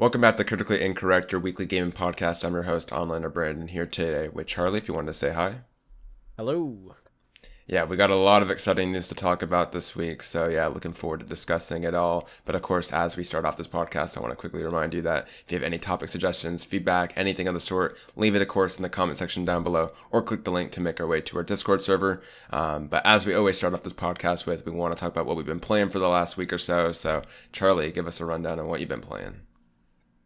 Welcome back to Critically Incorrect, your weekly gaming podcast. I'm your host, Onliner Brandon, here today with Charlie, if you wanted to say hi. Hello. Yeah, we got a lot of exciting news to talk about this week, so yeah, looking forward to discussing it all. But of course, as we start off this podcast, I want to quickly remind you that if you have any topic suggestions, feedback, anything of the sort, leave it, of course, in the comment section down below, or click the link to make our way to our Discord server. But as we always start off this podcast with, we want to talk about what we've been playing for the last week or so. So Charlie, give us a rundown on what you've been playing.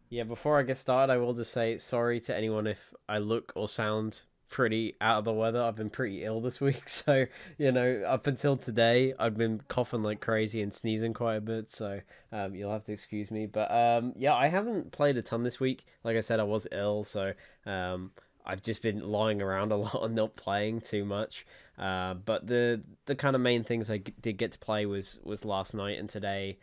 Yeah, before I get started, I will just say sorry to anyone if I look or sound pretty out of the weather. I've been pretty ill this week, so you know, up until today I've been coughing like crazy and sneezing quite a bit, so you'll have to excuse me. But yeah, I haven't played a ton this week. Like I said, I was ill, so I've just been lying around a lot and not playing too much. But the kind of main things I did get to play was last night and today,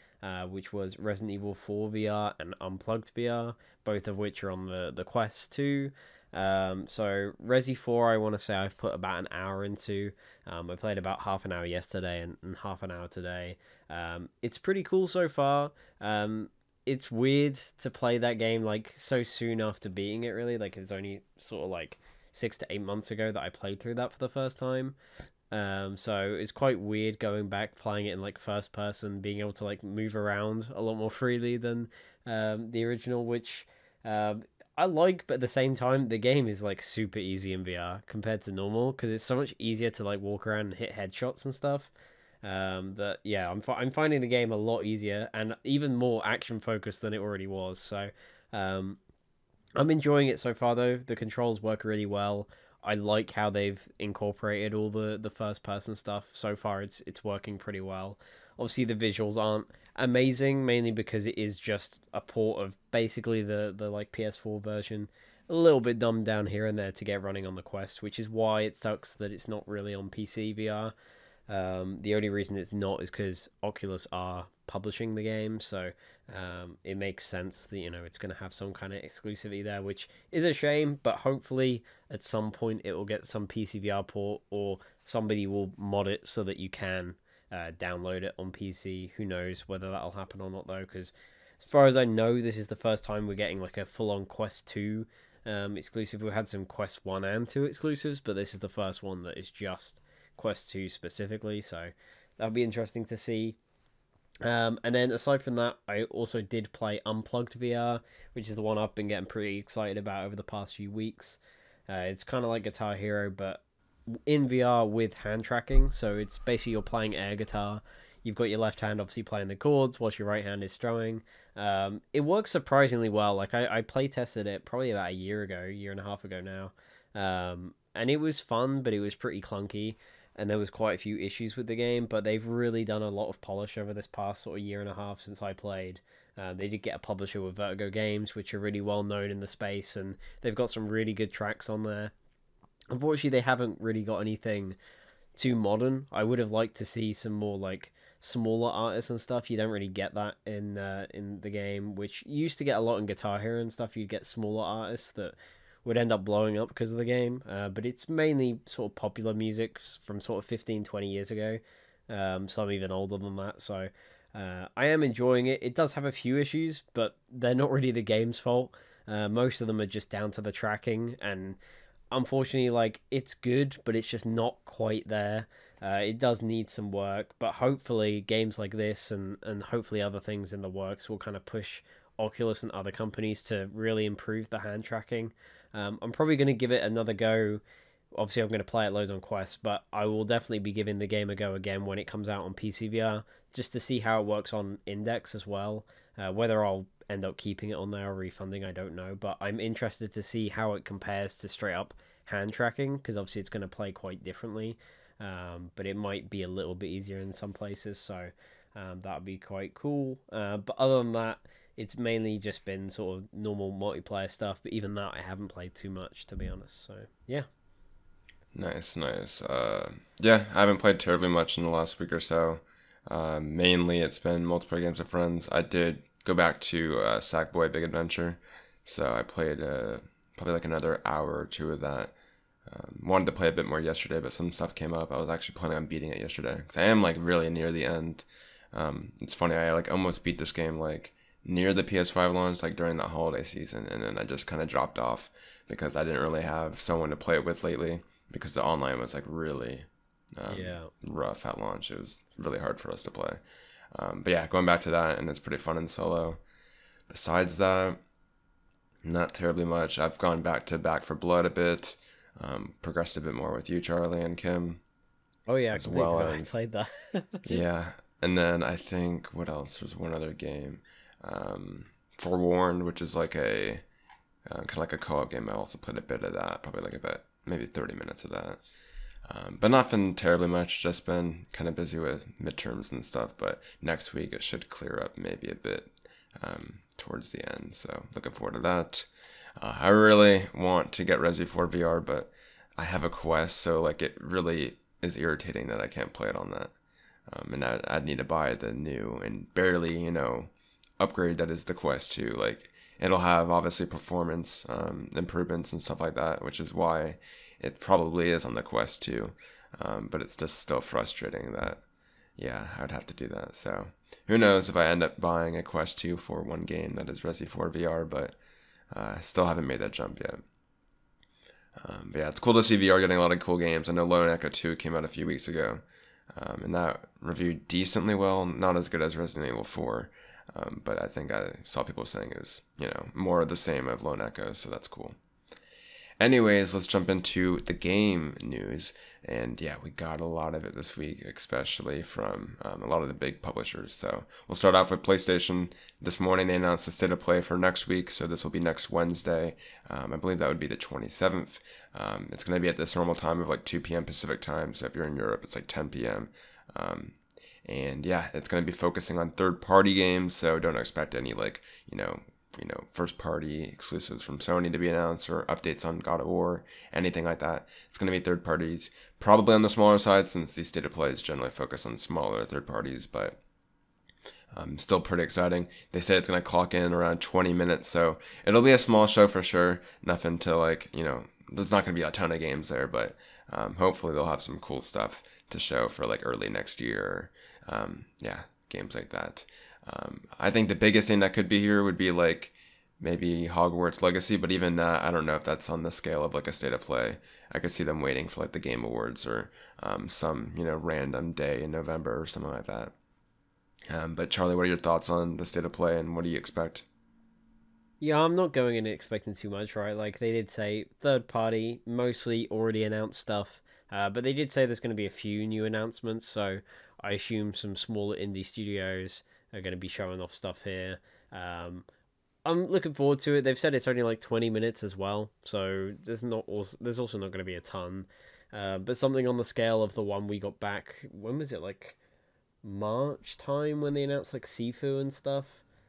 which was Resident Evil 4 VR and Unplugged VR, both of which are on the Quest 2. So Resi 4, I want to say I've put about an hour into. I played about half an hour yesterday and half an hour today. It's pretty cool so far. It's weird to play that game like so soon after beating it, really. Like, it was only sort of like 6 to 8 months ago that I played through that for the first time. So it's quite weird going back, playing it in like first person, being able to like move around a lot more freely than the original, which I like, but at the same time, the game is like super easy in VR compared to normal, because it's so much easier to like walk around and hit headshots and stuff. That yeah, I'm finding the game a lot easier and even more action focused than it already was. So I'm enjoying it so far though. The controls work really well. I like how they've incorporated all the first person stuff. So far it's working pretty well. Obviously the visuals aren't amazing, mainly because it is just a port of basically the like PS4 version, a little bit dumbed down here and there to get running on the Quest, which is why it sucks that it's not really on PC VR. The only reason it's not is because Oculus are publishing the game, so it makes sense that, you know, it's going to have some kind of exclusivity there, which is a shame, but hopefully at some point it will get some PC VR port, or somebody will mod it so that you can download it on PC. Who knows whether that'll happen or not though, because as far as I know, this is the first time we're getting like a full-on Quest 2 exclusive. We had some Quest 1 and 2 exclusives, but this is the first one that is just Quest 2 specifically, so that'll be interesting to see. And then aside from that, I also did play Unplugged VR, which is the one I've been getting pretty excited about over the past few weeks. It's kind of like Guitar Hero, but in VR with hand tracking. So it's basically you're playing air guitar. You've got your left hand obviously playing the chords whilst your right hand is strumming. It works surprisingly well. Like I play tested it probably about a year and a half ago now. And it was fun, but it was pretty clunky. And there was quite a few issues with the game, but they've really done a lot of polish over this past sort of year and a half since I played. They did get a publisher with Vertigo Games, which are really well known in the space, and they've got some really good tracks on there. Unfortunately, they haven't really got anything too modern. I would have liked to see some more like smaller artists and stuff. You don't really get that in the game, which you used to get a lot in Guitar Hero and stuff. You'd get smaller artists that would end up blowing up because of the game, but it's mainly sort of popular music from sort of 15, 20 years ago, some even older than that, so I am enjoying it. It does have a few issues, but they're not really the game's fault. Most of them are just down to the tracking, and unfortunately, like, it's good, but it's just not quite there. It does need some work, but hopefully games like this and hopefully other things in the works will kind of push Oculus and other companies to really improve the hand tracking. I'm probably going to give it another go. Obviously, I'm going to play it loads on Quest, but I will definitely be giving the game a go again when it comes out on PC VR, just to see how it works on Index as well. Whether I'll end up keeping it on there or refunding, I don't know, but I'm interested to see how it compares to straight up hand tracking, because obviously it's going to play quite differently, but it might be a little bit easier in some places, so that'll be quite cool. But other than that, it's mainly just been sort of normal multiplayer stuff, but even that I haven't played too much, to be honest. So yeah. Nice. Yeah, I haven't played terribly much in the last week or so. Mainly it's been multiplayer games with friends. I did go back to Sackboy Big Adventure, so I played probably like another hour or two of that. Wanted to play a bit more yesterday, but some stuff came up. I was actually planning on beating it yesterday, because I am like really near the end. It's funny, I like almost beat this game like near the PS5 launch, like during the holiday season, and then I just kind of dropped off because I didn't really have someone to play it with lately because the online was like really rough at launch. It was really hard for us to play. But yeah, going back to that, and it's pretty fun in solo. Besides that, not terribly much. I've gone back to Back 4 Blood a bit, progressed a bit more with you, Charlie, and Kim. Oh yeah, as well as, I played that. Yeah, and then I think what else? There's one other game, Forewarned, which is like a kind of like a co-op game. I also played a bit of that, probably like about maybe 30 minutes of that. But nothing terribly much. Just been kind of busy with midterms and stuff. But next week it should clear up maybe a bit towards the end. So looking forward to that. I really want to get Resi 4 VR, but I have a Quest, so like it really is irritating that I can't play it on that. And I'd need to buy the new and barely, upgrade that is the Quest 2. Like it'll have obviously performance improvements and stuff like that, which is why it probably is on the Quest 2, but it's just still frustrating that, I'd have to do that. So who knows if I end up buying a Quest 2 for one game that is Resi 4 VR, but I still haven't made that jump yet. But yeah, it's cool to see VR getting a lot of cool games. I know Lone Echo 2 came out a few weeks ago, and that reviewed decently well, not as good as Resident Evil 4, but I think I saw people saying it was, more of the same of Lone Echo, so that's cool. Anyways, let's jump into the game news, and yeah, we got a lot of it this week, especially from a lot of the big publishers. So we'll start off with PlayStation. This morning they announced the state of play for next week, so this will be next Wednesday. I believe that would be the 27th. It's going to be at this normal time of like 2 p.m. Pacific time, so if you're in Europe, it's like 10 p.m. And yeah, it's going to be focusing on third-party games, so don't expect any like, first party exclusives from Sony to be announced or updates on God of War, anything like that. It's going to be third parties, probably on the smaller side since these state of plays generally focus on smaller third parties, but still pretty exciting. They say it's going to clock in around 20 minutes, so it'll be a small show for sure. Nothing to there's not going to be a ton of games there, but hopefully they'll have some cool stuff to show for like early next year. Games like that. I think the biggest thing that could be here would be like maybe Hogwarts Legacy, but even that, I don't know if that's on the scale of like a state of play. I could see them waiting for like the Game Awards or some random day in November or something like that. But Charlie, what are your thoughts on the state of play and what do you expect? Yeah, I'm not going in expecting too much, right? Like they did say third party, mostly already announced stuff, but they did say there's going to be a few new announcements, so I assume some smaller indie studios are going to be showing off stuff here. I'm looking forward to it. They've said it's only like 20 minutes as well, so there's also not going to be a ton, but something on the scale of the one we got back, when was it, like March time when they announced like Sifu and stuff?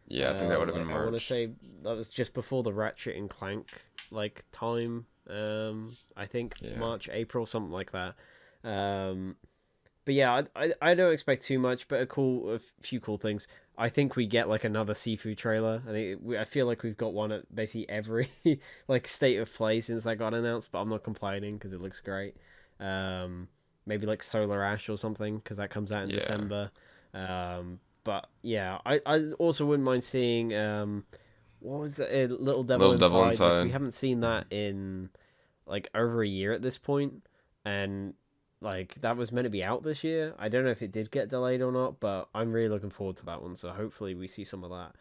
Yeah, I think that would have been March. I want to say that was just before the Ratchet and Clank like time, I think, yeah. March, April, something like that. But yeah, I don't expect too much, but a few cool things. I think we get like another Sifu trailer. I feel like we've got one at basically every like state of play since that got announced, but I'm not complaining because it looks great. Maybe like Solar Ash or something because that comes out in December. But yeah, I also wouldn't mind seeing what was that? Little Devil Inside. Like, we haven't seen that in like over a year at this point, and like that was meant to be out this year. I don't know if it did get delayed or not, but I'm really looking forward to that one. So hopefully we see some of that.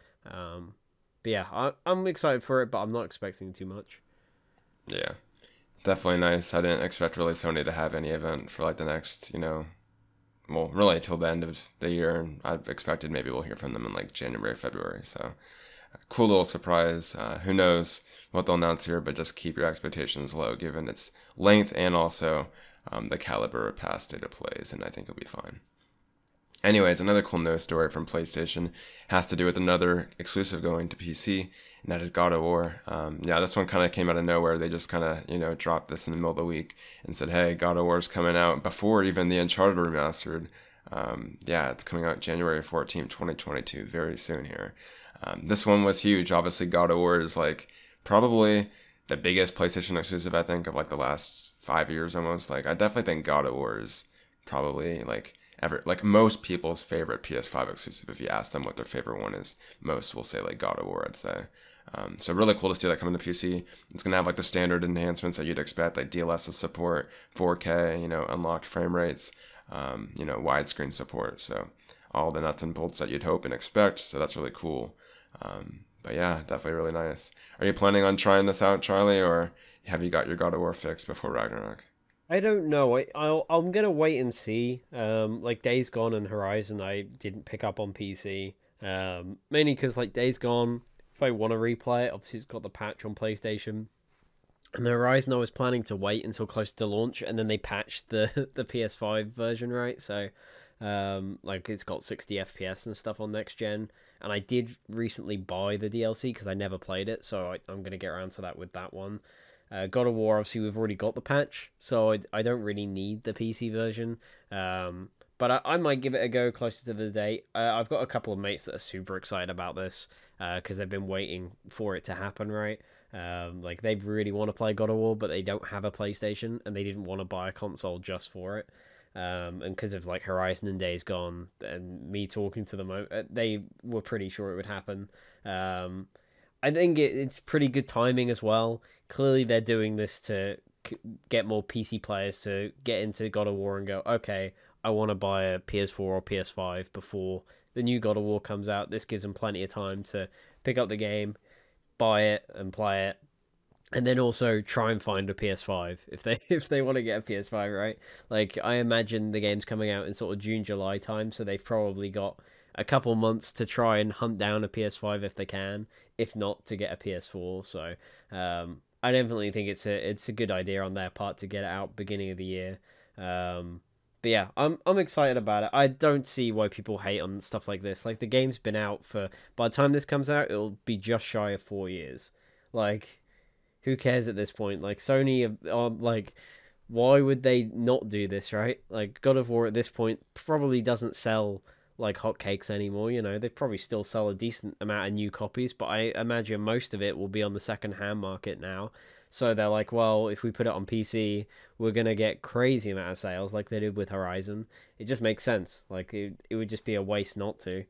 But yeah, I'm excited for it, but I'm not expecting too much. Yeah, definitely nice. I didn't expect really Sony to have any event for like the next, really till the end of the year. And I've expected maybe we'll hear from them in like January, February. So cool little surprise. Who knows what they'll announce here, but just keep your expectations low given its length and also the caliber of past data plays, and I think it'll be fine. Anyways, another cool news story from PlayStation has to do with another exclusive going to PC, and that is God of War. This one kind of came out of nowhere. They just kind of, dropped this in the middle of the week and said, hey, God of War is coming out before even the Uncharted Remastered. It's coming out January 14, 2022, very soon here. This one was huge. Obviously, God of War is like probably the biggest PlayStation exclusive, I think, of like the last 5 years almost. Like I definitely think God of War is probably like like most people's favorite PS5 exclusive. If you ask them what their favorite one is, most will say like God of War, I'd say. So really cool to see that coming to PC. It's going to have like the standard enhancements that you'd expect, like DLSS support, 4K, you know, unlocked frame rates, you know, widescreen support. So all the nuts and bolts that you'd hope and expect. So that's really cool. But yeah, definitely really nice. Are you planning on trying this out, Charlie, or have you got your God of War fix before Ragnarok? I don't know. I'm going to wait and see. Like Days Gone and Horizon, I didn't pick up on PC. Mainly because like Days Gone, if I want to replay it, obviously it's got the patch on PlayStation. And the Horizon, I was planning to wait until close to launch, and then they patched the PS5 version, right? So like it's got 60 FPS and stuff on next gen. And I did recently buy the DLC because I never played it, so I'm going to get around to that with that one. God of War, obviously, we've already got the patch, so I don't really need the PC version. But I might give it a go closer to the date. I've got a couple of mates that are super excited about this because they've been waiting for it to happen, right? Like, they really want to play God of War, but they don't have a PlayStation, and they didn't want to buy a console just for it. And because of like Horizon and Days Gone and me talking to them, they were pretty sure it would happen. I think it's pretty good timing as well. Clearly they're doing this to get more PC players to get into God of War and go, okay, I want to buy a PS4 or PS5 before the new God of War comes out. This gives them plenty of time to pick up the game, buy it and play it. And then also try and find a PS5 if they want to get a PS5, right? Like, I imagine the game's coming out in sort of June, July time, so they've probably got a couple months to try and hunt down a PS5 if they can, if not to get a PS4. So I definitely think it's a good idea on their part to get it out beginning of the year. But yeah, I'm excited about it. I don't see why people hate on stuff like this. Like, the game's been out for, by the time this comes out, it'll be just shy of 4 years. Like, who cares at this point? Like, Sony are like, why would they not do this, right? Like, God of War at this point probably doesn't sell like hotcakes anymore, you know. They probably still sell a decent amount of new copies, but I imagine most of it will be on the second-hand market now. So they're like, well, if we put it on PC, we're going to get crazy amount of sales like they did with Horizon. It just makes sense. Like, it would just be a waste not to.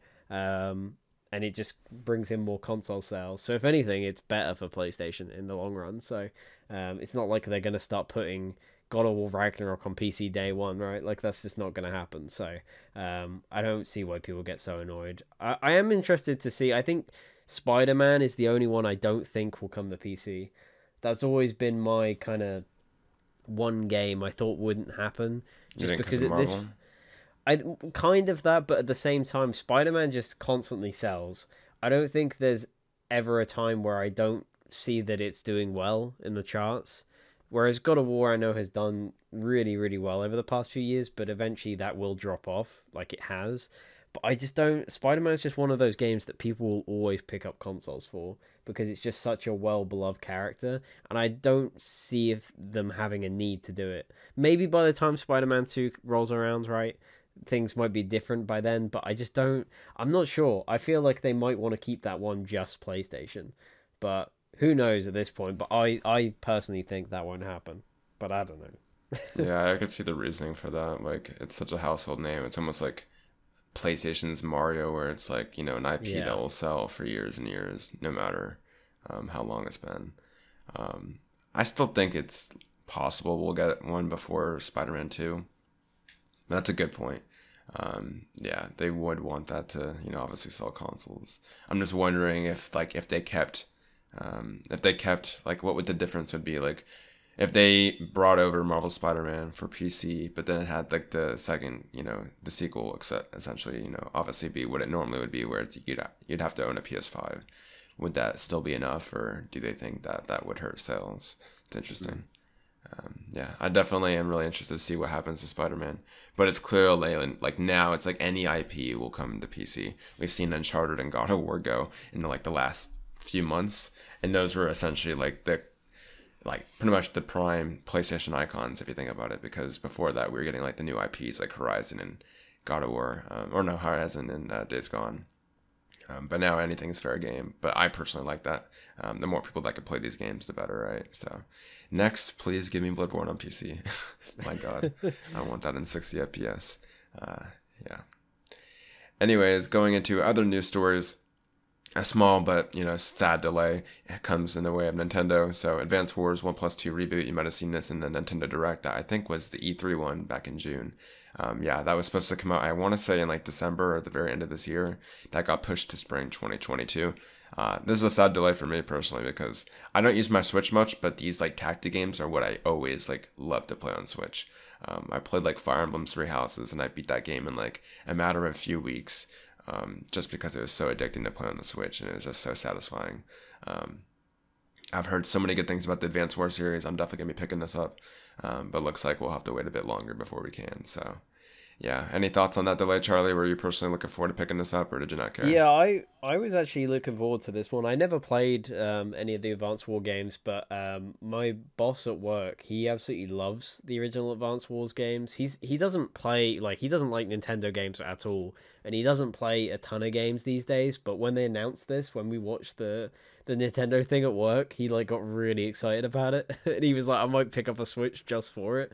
And it just brings in more console sales. So if anything, it's better for PlayStation in the long run. So it's not like they're going to start putting God of War Ragnarok on PC day one, right? Like, that's just not going to happen. So I don't see why people get so annoyed. I am interested to see. I think Spider-Man is the only one I don't think will come to PC. That's always been my kind of one game I thought wouldn't happen. Just because of this. I kind of that, but at the same time, Spider-Man just constantly sells. I don't think there's ever a time where I don't see that it's doing well in the charts. Whereas God of War, I know, has done really, really well over the past few years, but eventually that will drop off, like it has. But I just don't. Spider-Man's just one of those games that people will always pick up consoles for because it's just such a well-beloved character, and I don't see them having a need to do it. Maybe by the time Spider-Man 2 rolls around, right? Things might be different by then, but I just don't. I'm not sure. I feel like they might want to keep that one just PlayStation, but who knows at this point? But I personally think that won't happen. But I don't know. Yeah, I could see the reasoning for that. Like, it's such a household name. It's almost like PlayStation's Mario, where it's like, you know, an IP that will sell for years and years, no matter how long it's been. I still think it's possible we'll get one before Spider-Man 2. That's a good point. Yeah, they would want that to, you know, obviously sell consoles. I'm just wondering if they kept like, what would the difference would be, like if they brought over Marvel Spider-Man for PC, but then it had like the second, you know, the sequel, essentially, you know, obviously be what it normally would be, where you'd have to own a PS5. Would that still be enough, or do they think that would hurt sales? It's interesting. Mm-hmm. Yeah, I definitely am really interested to see what happens to Spider-Man, but it's clearly like now it's like any IP will come to PC. We've seen Uncharted and God of War go in like the last few months, and those were essentially like pretty much the prime PlayStation icons if you think about it, because before that we were getting like the new IPs like Horizon and God of War, Horizon and Days Gone. But now anything's fair game. But I personally like that. The more people that can play these games, the better, right? So next, please give me Bloodborne on PC. My God, I want that in 60 FPS. Yeah. Anyways, going into other news stories, a small but, you know, sad delay comes in the way of Nintendo. So Advance Wars 1+2 Reboot, you might have seen this in the Nintendo Direct that I think was the E3 one back in June. Yeah, that was supposed to come out, I want to say, in like December or the very end of this year. That got pushed to spring 2022. This is a sad delay for me personally because I don't use my Switch much, but these like tactic games are what I always like love to play on Switch. I played like Fire Emblem Three Houses and I beat that game in like a matter of a few weeks, just because it was so addicting to play on the Switch and it was just so satisfying. I've heard so many good things about the Advance Wars series. I'm definitely gonna be picking this up, but it looks like we'll have to wait a bit longer before we can. So, yeah. Any thoughts on that delay, Charlie? Were you personally looking forward to picking this up, or did you not care? Yeah, I was actually looking forward to this one. I never played any of the Advance War games, but my boss at work, he absolutely loves the original Advance Wars games. He doesn't play, like, he doesn't like Nintendo games at all, and he doesn't play a ton of games these days. But when they announced this, when we watched the Nintendo thing at work, he like got really excited about it, and he was like, I might pick up a Switch just for it.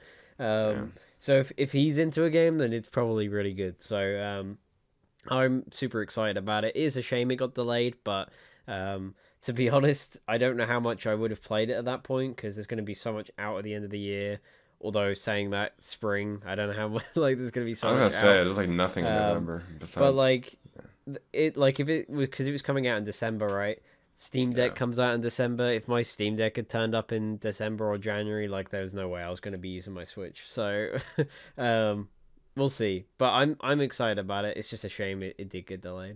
So if he's into a game, then it's probably really good. So I'm super excited about it. It is a shame it got delayed, but to be honest, I don't know how much I would have played it at that point, because there's going to be so much out at the end of the year. Although saying that, spring, I don't know how much, like, there's going to be so much out. I was going to say, there's like nothing in November besides... But like, it, like, if it was, because it was coming out in December, right? Steam Deck comes out in December. If my Steam Deck had turned up in December or January, like, there's no way I was going to be using my Switch. So we'll see, but I'm excited about it. It's just a shame it did get delayed.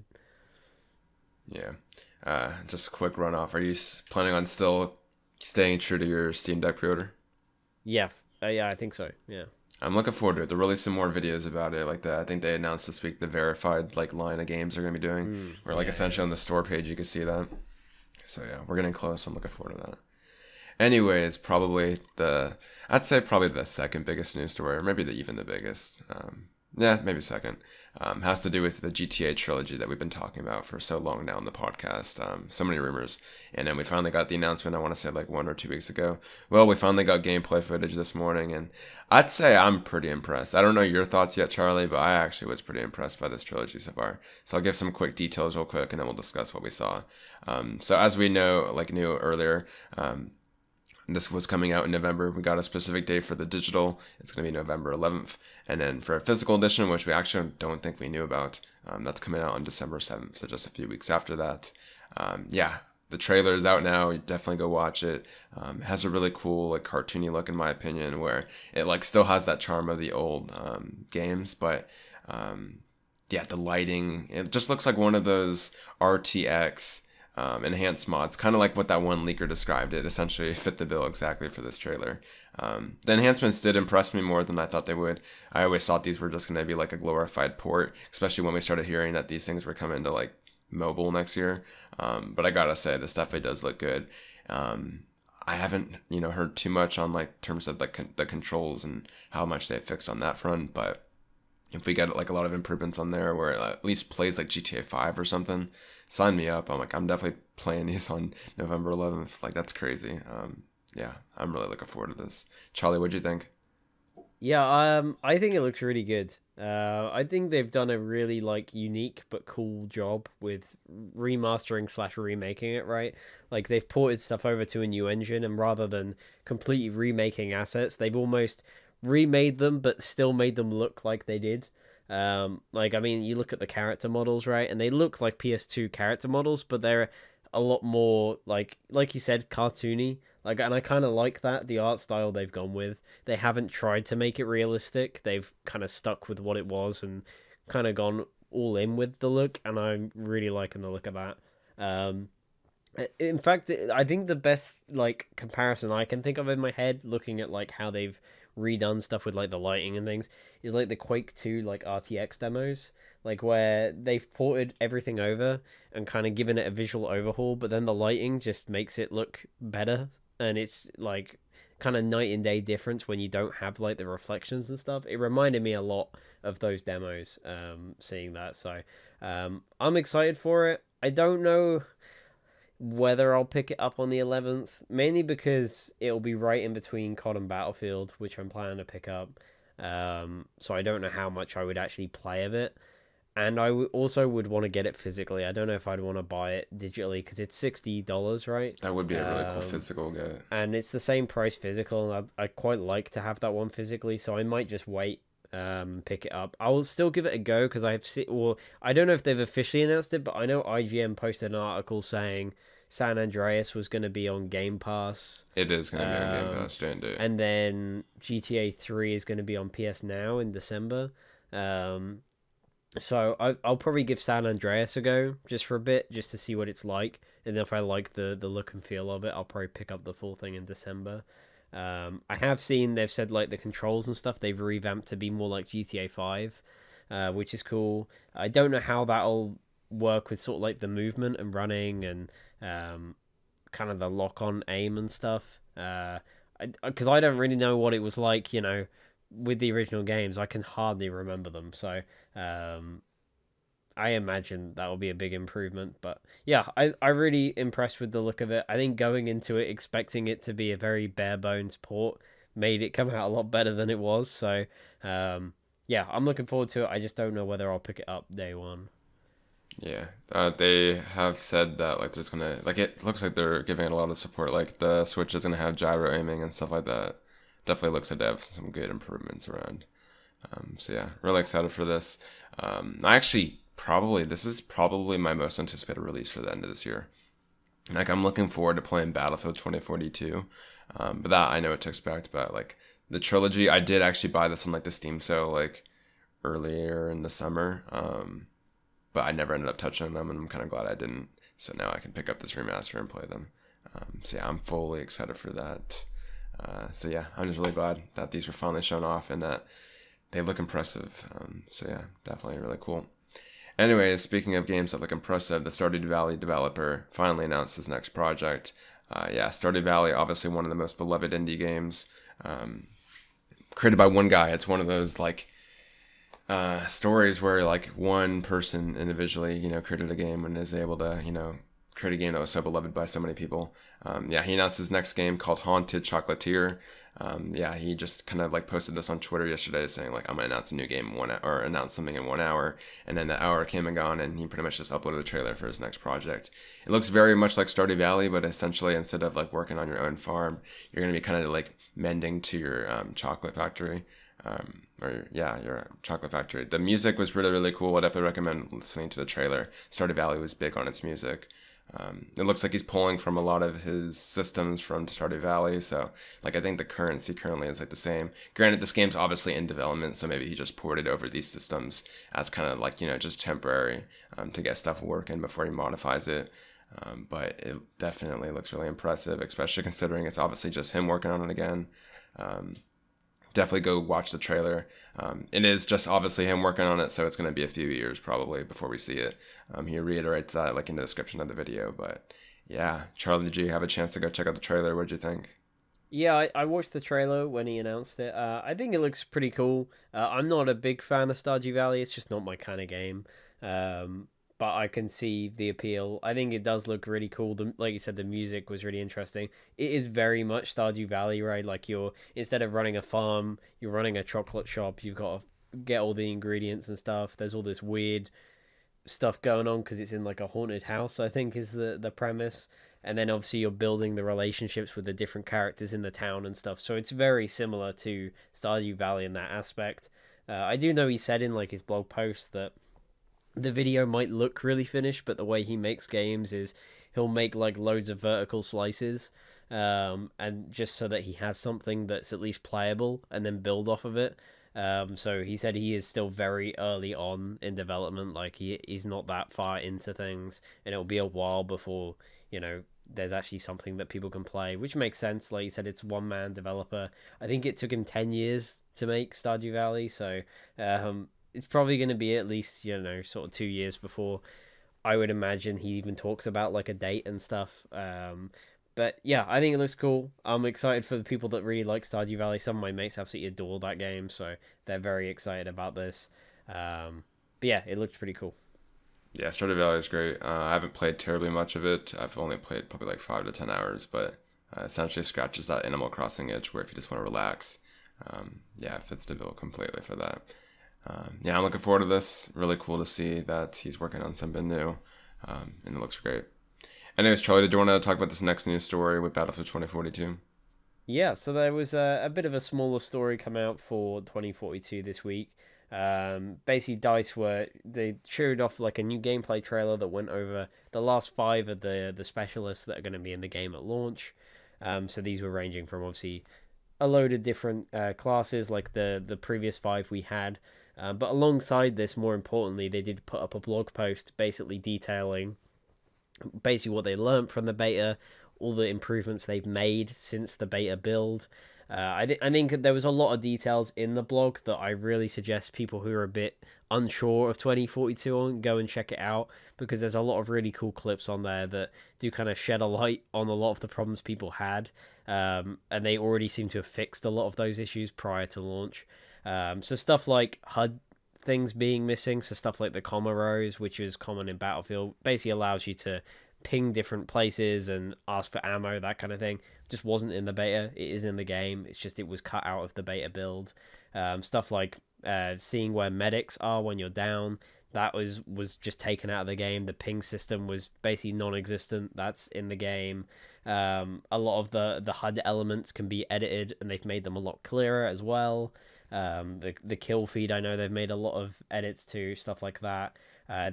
Yeah. Just a quick run off, are you planning on still staying true to your Steam Deck pre-order? Yeah, I think so. Yeah, I'm looking forward to it. They're releasing more videos about it, like that. I think they announced this week the verified like line of games they're going to be doing, where like essentially on the store page you can see that. So yeah, we're getting close. I'm looking forward to that. Anyways, I'd say probably the second biggest news story, or maybe even the biggest. Maybe second. Has to do with the GTA trilogy that we've been talking about for so long now on the podcast. So many rumors, and then we finally got the announcement. I want to say like 1 or 2 weeks ago. Well, we finally got gameplay footage this morning, and I'd say I'm pretty impressed. I don't know your thoughts yet, Charlie, but I actually was pretty impressed by this trilogy so far. So I'll give some quick details real quick, and then we'll discuss what we saw. So as we know, like knew earlier, this was coming out in November. We got a specific date for the digital. It's going to be November 11th. And then for a physical edition, which we actually don't think we knew about, that's coming out on December 7th. So just a few weeks after that. The trailer is out now. You definitely go watch it. It has a really cool, like, cartoony look, in my opinion, where it like still has that charm of the old games. But yeah, the lighting, it just looks like one of those RTX enhanced mods, kind of like what that one leaker described. It essentially fit the bill exactly for this trailer. The enhancements did impress me more than I thought they would. I always thought these were just going to be like a glorified port, especially when we started hearing that these things were coming to like mobile next year. But I gotta say, this definitely does look good. I haven't, heard too much on like terms of like the controls and how much they fixed on that front, but if we get like a lot of improvements on there where it at least plays like GTA 5 or something, sign me up. I'm like, I'm definitely playing these on November 11th. Like, that's crazy. Yeah, I'm really looking forward to this. Charlie, what'd you think? Yeah, I think it looks really good. I think they've done a really like unique but cool job with remastering/remaking it, right? Like, they've ported stuff over to a new engine, and rather than completely remaking assets, they've almost remade them but still made them look like they did. Like, I mean, you look at the character models, right, and they look like PS2 character models, but they're a lot more like you said, cartoony, like, and I kind of like that, the art style they've gone with. They haven't tried to make it realistic. They've kind of stuck with what it was and kind of gone all in with the look, and I'm really liking the look of that. In fact, I think the best like comparison I can think of in my head, looking at like how they've redone stuff with like the lighting and things, is like the Quake 2 like RTX demos, like where they've ported everything over and kind of given it a visual overhaul, but then the lighting just makes it look better, and it's like kind of night and day difference when you don't have like the reflections and stuff. It reminded me a lot of those demos, seeing that. So I'm excited for it. I don't know whether I'll pick it up on the 11th, mainly because it'll be right in between COD and Battlefield, which I'm planning to pick up. So I don't know how much I would actually play of it. And I also would want to get it physically. I don't know if I'd want to buy it digitally because it's $60, right? That would be a really cool physical game. And it's the same price physical. And I'd quite like to have that one physically, so I might just wait, pick it up. I will still give it a go because I've seen... Well, I don't know if they've officially announced it, but I know IGN posted an article saying San Andreas was going to be on Game Pass. It is going to be on Game Pass, don't it? And then GTA 3 is going to be on PS Now in December. So I'll probably give San Andreas a go just for a bit, just to see what it's like. And if I like the look and feel of it, I'll probably pick up the full thing in December. I have seen they've said like the controls and stuff they've revamped to be more like GTA 5, which is cool. I don't know how that'll work with sort of like the movement and running and kind of the lock-on aim and stuff. Because I don't really know what it was like, you know, with the original games. I can hardly remember them, so I imagine that will be a big improvement. But yeah, I'm really impressed with the look of it. I think going into it expecting it to be a very bare bones port made it come out a lot better than it was. So yeah, I'm looking forward to it. I just don't know whether I'll pick it up day one. Yeah, they have said that like there's gonna, like, it looks like they're giving it a lot of support. Like the Switch is gonna have gyro aiming and stuff like that. Definitely looks like they have some good improvements around. So yeah, really excited for this. I actually this is probably my most anticipated release for the end of this year. Like I'm looking forward to playing Battlefield 2042. But that I know what to expect. But like the trilogy, I did actually buy this on like the Steam sale like earlier in the summer. But I never ended up touching them, and I'm kind of glad I didn't. So now I can pick up this remaster and play them. So yeah, I'm fully excited for that. So yeah, I'm just really glad that these were finally shown off and that they look impressive. So yeah, definitely really cool. Anyways, speaking of games that look impressive, the Stardew Valley developer finally announced his next project. Yeah, Stardew Valley, obviously one of the most beloved indie games, created by one guy. It's one of those like stories where like one person individually, you know, created a game and is able to, you know, create a game that was so beloved by so many people. Yeah, he announced his next game called Haunted Chocolatier. Yeah, he just kind of like posted this on Twitter yesterday saying like, I'm gonna announce a new game in 1 hour, or announce something in 1 hour. And then the hour came and gone, and he pretty much just uploaded the trailer for his next project. It looks very much like Stardew Valley, but essentially instead of like working on your own farm, you're gonna be kind of like mending to your chocolate factory. Or yeah, your chocolate factory. The music was really, really cool. I definitely recommend listening to the trailer. Stardew Valley was big on its music. It looks like he's pulling from a lot of his systems from Stardew Valley, so like I think the currency currently is like the same. Granted, this game's obviously in development, so maybe he just ported over these systems as kind of like, you know, just temporary to get stuff working before he modifies it. But it definitely looks really impressive, especially considering it's obviously just him working on it again. Definitely go watch the trailer. It is just obviously him working on it, so it's going to be a few years probably before we see it. He reiterates that like in the description of the video. But yeah, Charlie, did you have a chance to go check out the trailer? What did you think? Yeah, I watched the trailer when he announced it. I think it looks pretty cool. I'm not a big fan of Stardew Valley. It's just not my kind of game. But I can see the appeal. I think it does look really cool. Like you said, the music was really interesting. It is very much Stardew Valley, right? Like you're, instead of running a farm, you're running a chocolate shop. You've got to get all the ingredients and stuff. There's all this weird stuff going on because it's in like a haunted house, I think is the premise. And then obviously you're building the relationships with the different characters in the town and stuff. So it's very similar to Stardew Valley in that aspect. I do know he said in like his blog post that the video might look really finished, but the way he makes games is he'll make like loads of vertical slices, and just so that he has something that's at least playable and then build off of it. So he said he is still very early on in development. Like he's not that far into things, and it'll be a while before, you know, there's actually something that people can play, which makes sense. Like you said, it's one man developer. I think it took him 10 years to make Stardew Valley. So, it's probably going to be at least, you know, sort of 2 years before I would imagine he even talks about like a date and stuff. But yeah, I think it looks cool. I'm excited for the people that really like Stardew Valley. Some of my mates absolutely adore that game, so they're very excited about this. But yeah, it looked pretty cool. Yeah, Stardew Valley is great. I haven't played terribly much of it. I've only played probably like 5 to 10 hours, but essentially scratches that Animal Crossing itch where if you just want to relax, yeah, fits the bill completely for that. Yeah, I'm looking forward to this. Really cool to see that he's working on something new, and it looks great. Anyways, Charlie, did you want to talk about this next news story with Battlefield 2042? Yeah, so there was a bit of a smaller story come out for 2042 this week. Basically, DICE they showed off like a new gameplay trailer that went over the last 5 of the specialists that are going to be in the game at launch. So these were ranging from obviously a load of different classes like the previous 5 we had. But alongside this, more importantly, they did put up a blog post basically detailing basically what they learned from the beta, all the improvements they've made since the beta build. I think there was a lot of details in the blog that I really suggest people who are a bit unsure of 2042 on go and check it out, because there's a lot of really cool clips on there that do kind of shed a light on a lot of the problems people had, and they already seem to have fixed a lot of those issues prior to launch. So stuff like HUD things being missing, so stuff like the comma rows, which is common in Battlefield, basically allows you to ping different places and ask for ammo, that kind of thing. Just wasn't in the beta. It is in the game. It's just it was cut out of the beta build. Stuff like seeing where medics are when you're down, that was just taken out of the game. The ping system was basically non-existent. That's in the game. A lot of the HUD elements can be edited, and they've made them a lot clearer as well. The kill feed, I know they've made a lot of edits to, stuff like that.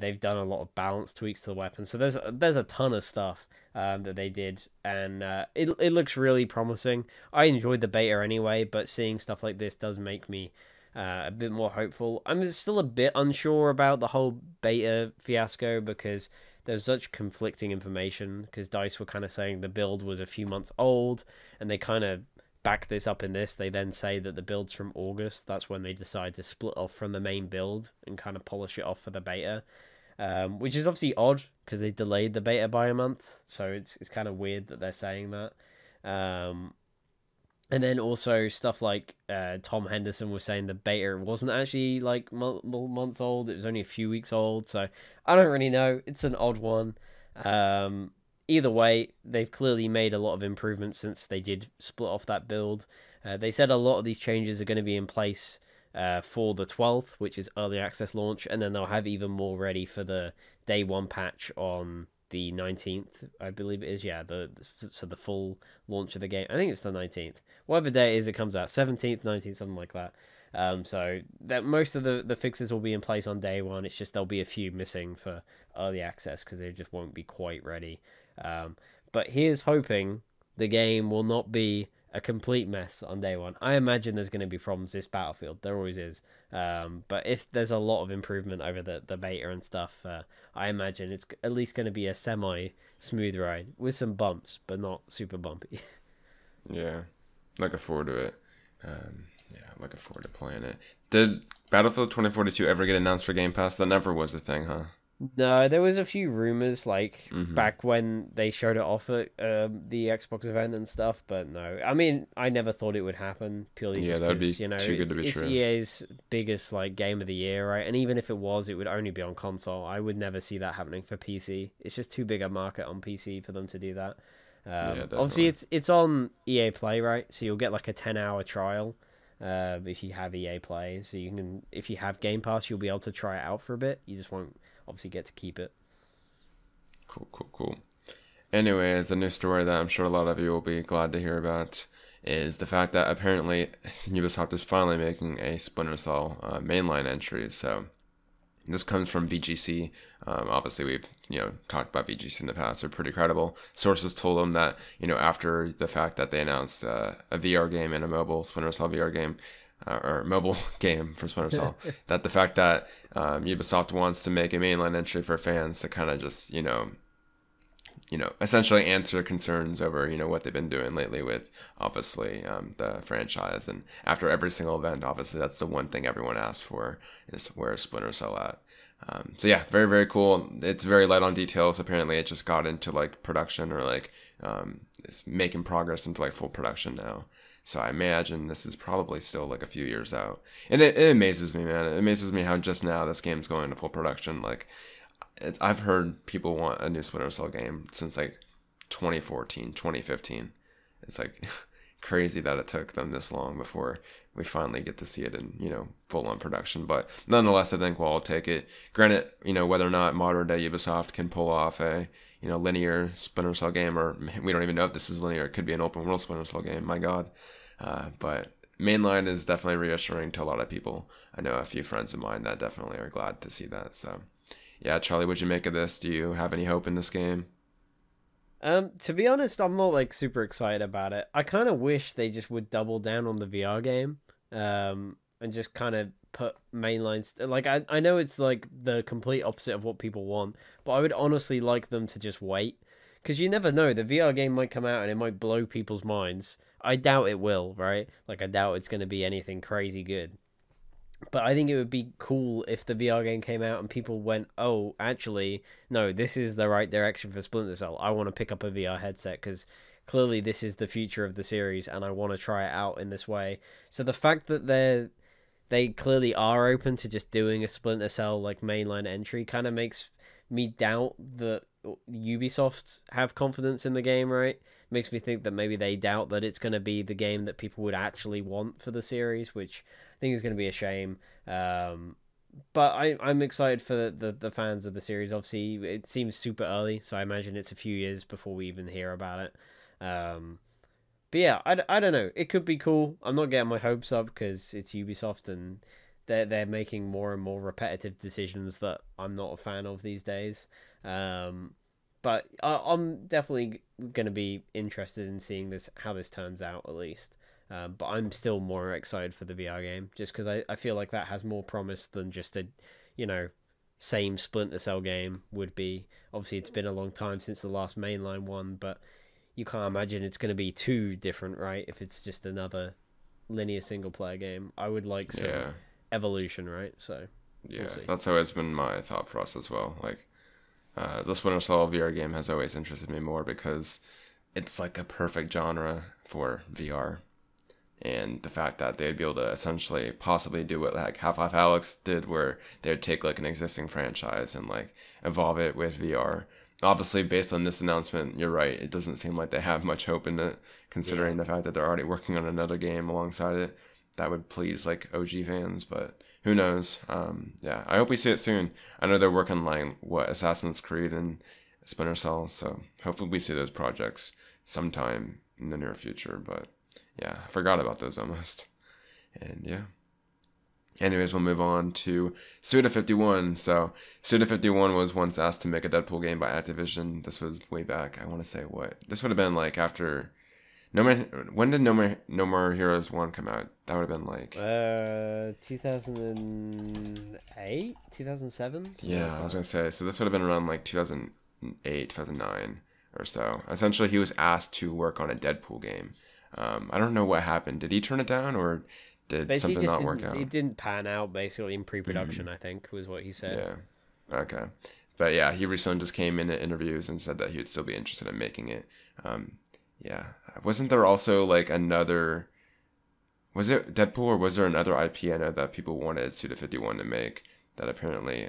They've done a lot of balance tweaks to the weapons. So there's a ton of stuff that they did, and it looks really promising. I enjoyed the beta anyway, but seeing stuff like this does make me a bit more hopeful. I'm still a bit unsure about the whole beta fiasco, because there's such conflicting information, because DICE were kind of saying the build was a few months old, and they kind of back this up in this. They then say that the build's from August. That's when they decide to split off from the main build and kind of polish it off for the beta, which is obviously odd because they delayed the beta by a month. So it's kind of weird that they're saying that. And then also stuff like Tom Henderson was saying the beta wasn't actually like multiple months old. It was only a few weeks old. So I don't really know. It's an odd one. Either way, they've clearly made a lot of improvements since they did split off that build. They said a lot of these changes are going to be in place for the 12th, which is early access launch, and then they'll have even more ready for the day 1 patch on the 19th, I believe it is. Yeah, so the full launch of the game. I think it's the 19th. Whatever day it is, it comes out 17th, 19th, something like that. So that most of the fixes will be in place on day 1. It's just there'll be a few missing for early access because they just won't be quite ready. But here's hoping the game will not be a complete mess on day 1. I imagine there's going to be problems this Battlefield. There always is. But if there's a lot of improvement over the beta and stuff, I imagine it's at least going to be a semi-smooth ride with some bumps, but not super bumpy. Yeah, looking forward to it. Yeah, looking forward to playing it. Did Battlefield 2042 ever get announced for Game Pass? That never was a thing, huh? No, there was a few rumors like back when they showed it off at the Xbox event and stuff, but no. I mean, I never thought it would happen purely just because, you know, it's EA's biggest like game of the year, right? And even if it was, it would only be on console. I would never see that happening for PC. It's just too big a market on PC for them to do that. Yeah, obviously, it's on EA Play, right? So you'll get like a 10-hour trial if you have EA Play. So you can, if you have Game Pass, you'll be able to try it out for a bit. You just won't obviously get to keep it. Cool. Anyways, a new story that I'm sure a lot of you will be glad to hear about is the fact that apparently Ubisoft is finally making a Splinter Cell mainline entry. So this comes from VGC. Obviously, we've talked about VGC in the past. They're pretty credible. Sources told them that after the fact that they announced a VR game and a mobile Splinter Cell VR game, or mobile game for Splinter Cell, that the fact that Ubisoft wants to make a mainline entry for fans to kind of just essentially answer concerns over what they've been doing lately with obviously the franchise. And after every single event, obviously that's the one thing everyone asks for is where Splinter Cell at. So yeah, very, very cool. It's very light on details. Apparently it just got into like production, or like it's making progress into like full production now. So I imagine this is probably still like a few years out. And it amazes me, man. It amazes me how just now this game's going into full production. Like, I've heard people want a new Splinter Cell game since like 2014, 2015. It's like crazy that it took them this long before we finally get to see it in, you know, full-on production. But nonetheless, I think we'll all take it. Granted, you know, whether or not modern-day Ubisoft can pull off a, you know, linear Splinter Cell game, or we don't even know if this is linear. It could be an open-world Splinter Cell game, my God. But mainline is definitely reassuring to a lot of people. I know a few friends of mine that definitely are glad to see that. So, yeah, Charlie, what'd you make of this? Do you have any hope in this game? To be honest, I'm not like super excited about it. I kind of wish they just would double down on the VR game, and just kind of put mainline I know it's like the complete opposite of what people want, but I would honestly like them to just wait, because you never know, the VR game might come out and it might blow people's minds. I doubt it will, right? Like, I doubt it's going to be anything crazy good. But I think it would be cool if the VR game came out and people went, oh, actually, no, this is the right direction for Splinter Cell. I want to pick up a VR headset because clearly this is the future of the series and I want to try it out in this way. So the fact that they clearly are open to just doing a Splinter Cell like mainline entry kind of makes me doubt that Ubisoft have confidence in the game, right? Makes me think that maybe they doubt that it's going to be the game that people would actually want for the series, which I think is going to be a shame. But I'm excited for the fans of the series. Obviously, it seems super early, so I imagine it's a few years before we even hear about it. But yeah, I don't know. It could be cool. I'm not getting my hopes up because it's Ubisoft and they're making more and more repetitive decisions that I'm not a fan of these days. But I'm definitely going to be interested in seeing how this turns out, at least. But I'm still more excited for the VR game, just because I feel like that has more promise than just a, you know, same Splinter Cell game would be. Obviously, it's been a long time since the last mainline one, but you can't imagine it's going to be too different, right? If it's just another linear single-player game. I would like some evolution, right? So, yeah, we'll see. That's always been my thought process as well. Like, the Splinter Cell VR game has always interested me more because it's like a perfect genre for VR. And the fact that they'd be able to essentially possibly do what like Half-Life Alyx did, where they'd take like an existing franchise and like evolve it with VR. Obviously, based on this announcement, you're right. It doesn't seem like they have much hope in it, considering the fact that they're already working on another game alongside it. That would please like OG fans, but who knows? Yeah, I hope we see it soon. I know they're working like Assassin's Creed and Splinter Cell, so hopefully we see those projects sometime in the near future, but. Yeah, I forgot about those almost. And yeah. Anyways, we'll move on to Suda51. So, Suda51 was once asked to make a Deadpool game by Activision. This was way back. I want to say what? This would have been like after... When did No More Heroes 1 come out? That would have been like... 2008? 2007? Yeah, I was going to say. So, this would have been around like 2008, 2009 or so. Essentially, he was asked to work on a Deadpool game. I don't know what happened. Did he turn it down, or did something not work out? It didn't pan out, basically, in pre-production, I think, was what he said. Yeah. Okay. But yeah, he recently just came in at interviews and said that he would still be interested in making it. Yeah. Wasn't there also, like, another... Was it Deadpool, or was there another IP I know that people wanted Suda51 to make that apparently...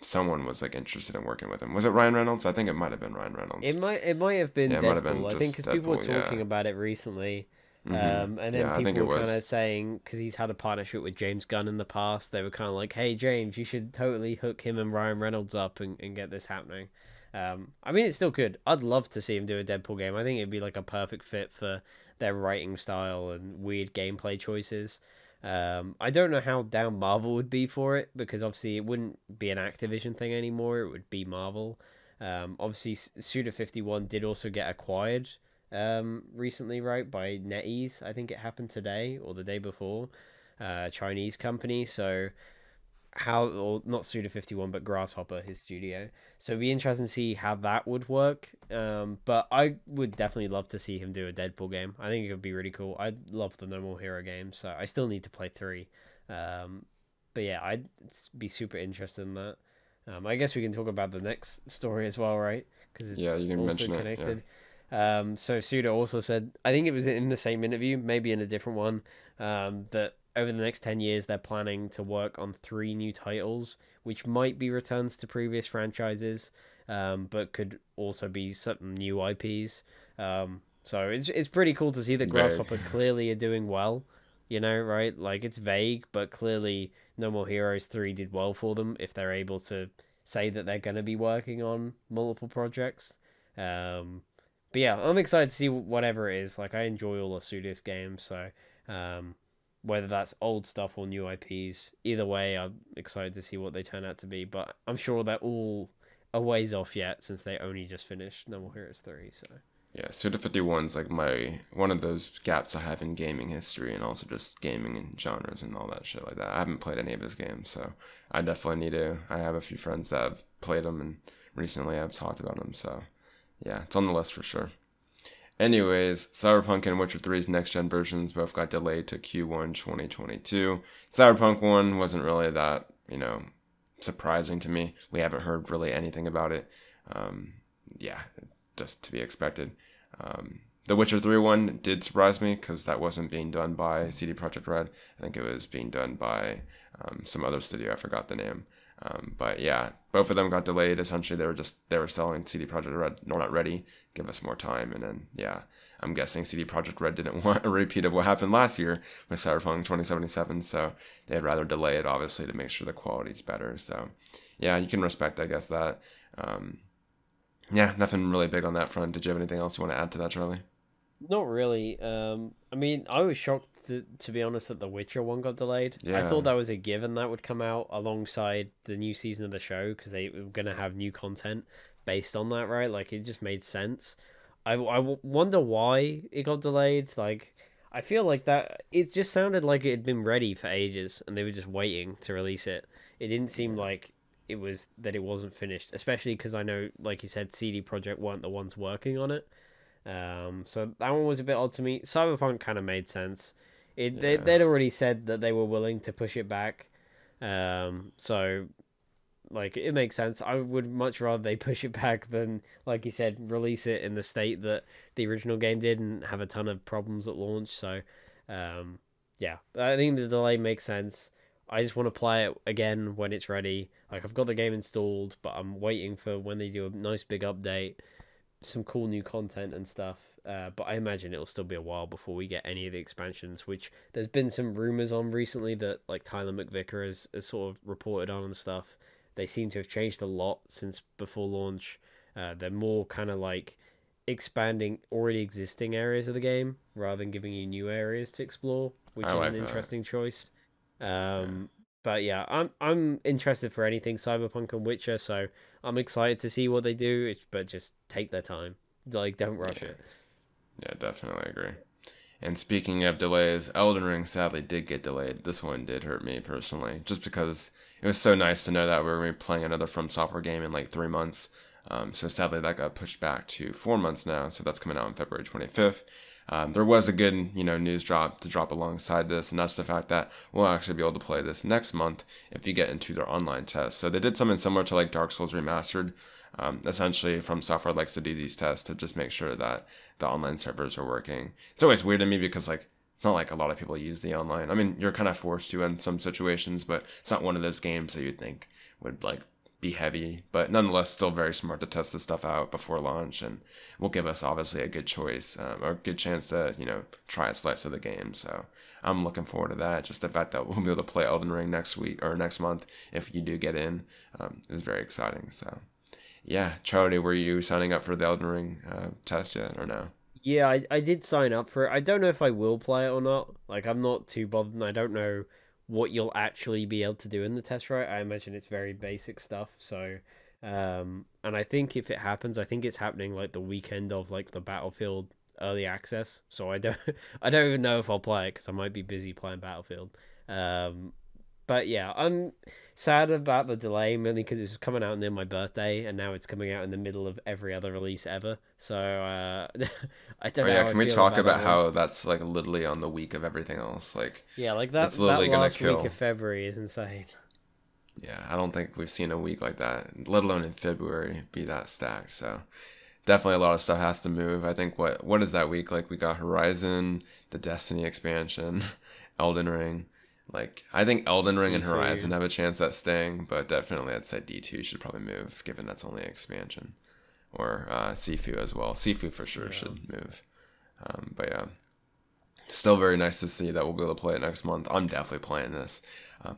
someone was like interested in working with him. Was it Ryan Reynolds? I think it might have been Ryan Reynolds. It might have been Deadpool. I think because people were talking about it recently, and then people were kind of saying because he's had a partnership with James Gunn in the past, they were kind of like, "Hey James, you should totally hook him and Ryan Reynolds up and get this happening." I mean, it's still good. I'd love to see him do a Deadpool game. I think it'd be like a perfect fit for their writing style and weird gameplay choices. I don't know how down Marvel would be for it, because obviously it wouldn't be an Activision thing anymore, it would be Marvel. Obviously Suda51 did also get acquired recently, right, by NetEase. I think it happened today or the day before, Chinese company, so not Suda51 but Grasshopper, his studio, so it'd be interesting to see how that would work. But I would definitely love to see him do a Deadpool game. I think it would be really cool. I love the No More Hero game, so I still need to play 3. But yeah, I'd be super interested in that. I guess we can talk about the next story as well, right, because it's you can also connected. So Suda also said, I think it was in the same interview, maybe in a different one, that over the next 10 years, they're planning to work on 3 new titles, which might be returns to previous franchises, but could also be some new IPs. So it's pretty cool to see that Grasshopper clearly are doing well, you know, right? Like, it's vague, but clearly No More Heroes 3 did well for them if they're able to say that they're going to be working on multiple projects. But yeah, I'm excited to see whatever it is. Like, I enjoy all the Suda51 games, so whether that's old stuff or new IPs, either way, I'm excited to see what they turn out to be. But I'm sure they're all a ways off yet, since they only just finished No More Heroes 3, so... Yeah, Suda51's like one of those gaps I have in gaming history, and also just gaming and genres and all that shit like that. I haven't played any of his games, so I definitely need to. I have a few friends that have played them, and recently I've talked about them, so yeah, it's on the list for sure. Anyways, Cyberpunk and Witcher 3's next-gen versions both got delayed to Q1 2022. Cyberpunk 1 wasn't really that, you know, surprising to me. We haven't heard really anything about it. Yeah, just to be expected. The Witcher 3 one did surprise me because that wasn't being done by CD Projekt Red. I think it was being done by some other studio. I forgot the name. But yeah, both of them got delayed. Essentially, they were selling CD Projekt Red, "We're not ready. Give us more time." And then yeah, I'm guessing CD Projekt Red didn't want a repeat of what happened last year with Cyberpunk 2077. So they'd rather delay it, obviously, to make sure the quality's better. So yeah, you can respect, I guess, that. Yeah, nothing really big on that front. Did you have anything else you want to add to that, Charlie? Not really. I mean, I was shocked, to be honest, that The Witcher 1 got delayed. Yeah. I thought that was a given that would come out alongside the new season of the show, because they were going to have new content based on that, right? Like, it just made sense. I wonder why it got delayed. Like, I feel like that... It just sounded like it had been ready for ages, and they were just waiting to release it. It didn't seem like... it was that it wasn't finished, especially because I know, like you said, CD Projekt weren't the ones working on it. So that one was a bit odd to me. Cyberpunk kind of made sense. They'd already said that they were willing to push it back. So like, it makes sense. I would much rather they push it back than, like you said, release it in the state that the original game did and have a ton of problems at launch. So yeah, I think the delay makes sense. I just want to play it again when it's ready. Like, I've got the game installed, but I'm waiting for when they do a nice big update, some cool new content and stuff. But I imagine it'll still be a while before we get any of the expansions, which there's been some rumors on recently that, like, Tyler McVicker has sort of reported on and stuff. They seem to have changed a lot since before launch. They're more kind of like expanding already existing areas of the game rather than giving you new areas to explore, which is an interesting choice. But yeah, I'm interested for anything Cyberpunk and Witcher, so I'm excited to see what they do, but just take their time. Like, don't rush it. Yeah, definitely agree. And speaking of delays, Elden Ring sadly did get delayed. This one did hurt me personally, just because it was so nice to know that we were going to be playing another From Software game in like 3 months. So sadly that got pushed back to 4 months now, so that's coming out on February 25th. There was a good, you know, news drop to drop alongside this, and that's the fact that we'll actually be able to play this next month if you get into their online test. So they did something similar to like Dark Souls Remastered. Essentially, From Software likes to do these tests to just make sure that the online servers are working. It's always weird to me because, like, it's not like a lot of people use the online. I mean, you're kind of forced to in some situations, but it's not one of those games that you'd think would, like, be heavy, but nonetheless still very smart to test this stuff out before launch, and will give us obviously a good choice, or a good chance to, you know, try a slice of the game. So I'm looking forward to that. Just the fact that we'll be able to play Elden Ring next week or next month if you do get in is very exciting. So yeah, Charlie, were you signing up for the Elden Ring test yet or no? Yeah, I did sign up for it. I don't know if I will play it or not. Like, I'm not too bothered, and I don't know what you'll actually be able to do in the test, right? I imagine it's very basic stuff. So, and I think if it happens, I think it's happening like the weekend of like the Battlefield early access. So I don't even know if I'll play it because I might be busy playing Battlefield. But yeah, I'm sad about the delay, mainly because it's coming out near my birthday, and now it's coming out in the middle of every other release ever. So I don't know. Yeah, can we talk about how that's like literally on the week of everything else? Like, yeah, like that's literally that last week of February is insane. Yeah, I don't think we've seen a week like that, let alone in February, be that stacked. So definitely a lot of stuff has to move. I think what is that week like? We got Horizon, the Destiny expansion, Elden Ring. Like, I think Elden Ring and Horizon have a chance at staying, but definitely I'd say D2 should probably move, given that's only an expansion. Or Sifu as well. Sifu for sure should move. But yeah, still very nice to see that we'll be able to play it next month. I'm definitely playing this.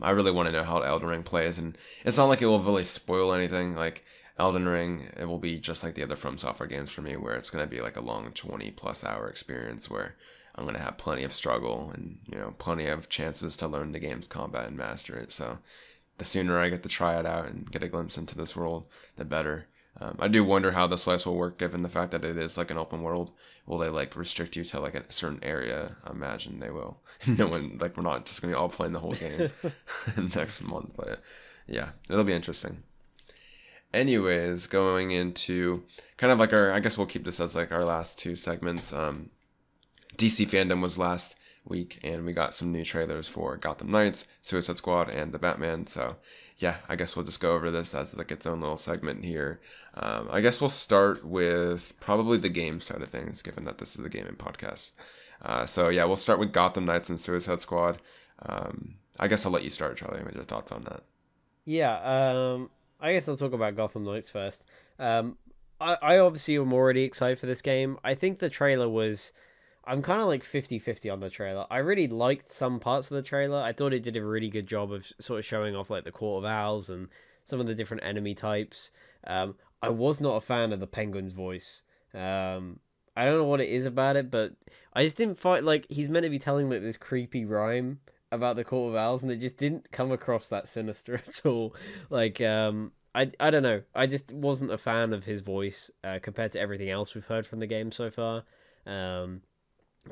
I really want to know how Elden Ring plays, and it's not like it will really spoil anything. Like Elden Ring, it will be just like the other From Software games for me, where it's going to be like a long 20+ hour experience where I'm going to have plenty of struggle and, you know, plenty of chances to learn the game's combat and master it. So the sooner I get to try it out and get a glimpse into this world, the better. I do wonder how the slice will work, given the fact that it is like an open world. Will they like restrict you to like a certain area? I imagine they will. No one, like, we're not just going to be all playing the whole game next month. But yeah, it'll be interesting. Anyways, going into kind of like our, I guess we'll keep this as like our last two segments. DC fandom was last week, and we got some new trailers for Gotham Knights, Suicide Squad, and The Batman. So yeah, I guess we'll just go over this as like its own little segment here. I guess we'll start with probably the game side of things, given that this is a gaming podcast. So yeah, we'll start with Gotham Knights and Suicide Squad. I guess I'll let you start, Charlie, with your thoughts on that. Yeah, I guess I'll talk about Gotham Knights first. I obviously am already excited for this game. I think the trailer was... I'm kind of like 50-50 on the trailer. I really liked some parts of the trailer. I thought it did a really good job of sort of showing off like the Court of Owls and some of the different enemy types. I was not a fan of the Penguin's voice. I don't know what it is about it, but I just didn't find, like, he's meant to be telling like this creepy rhyme about the Court of Owls, and it just didn't come across that sinister at all. Like, I don't know. I just wasn't a fan of his voice compared to everything else we've heard from the game so far.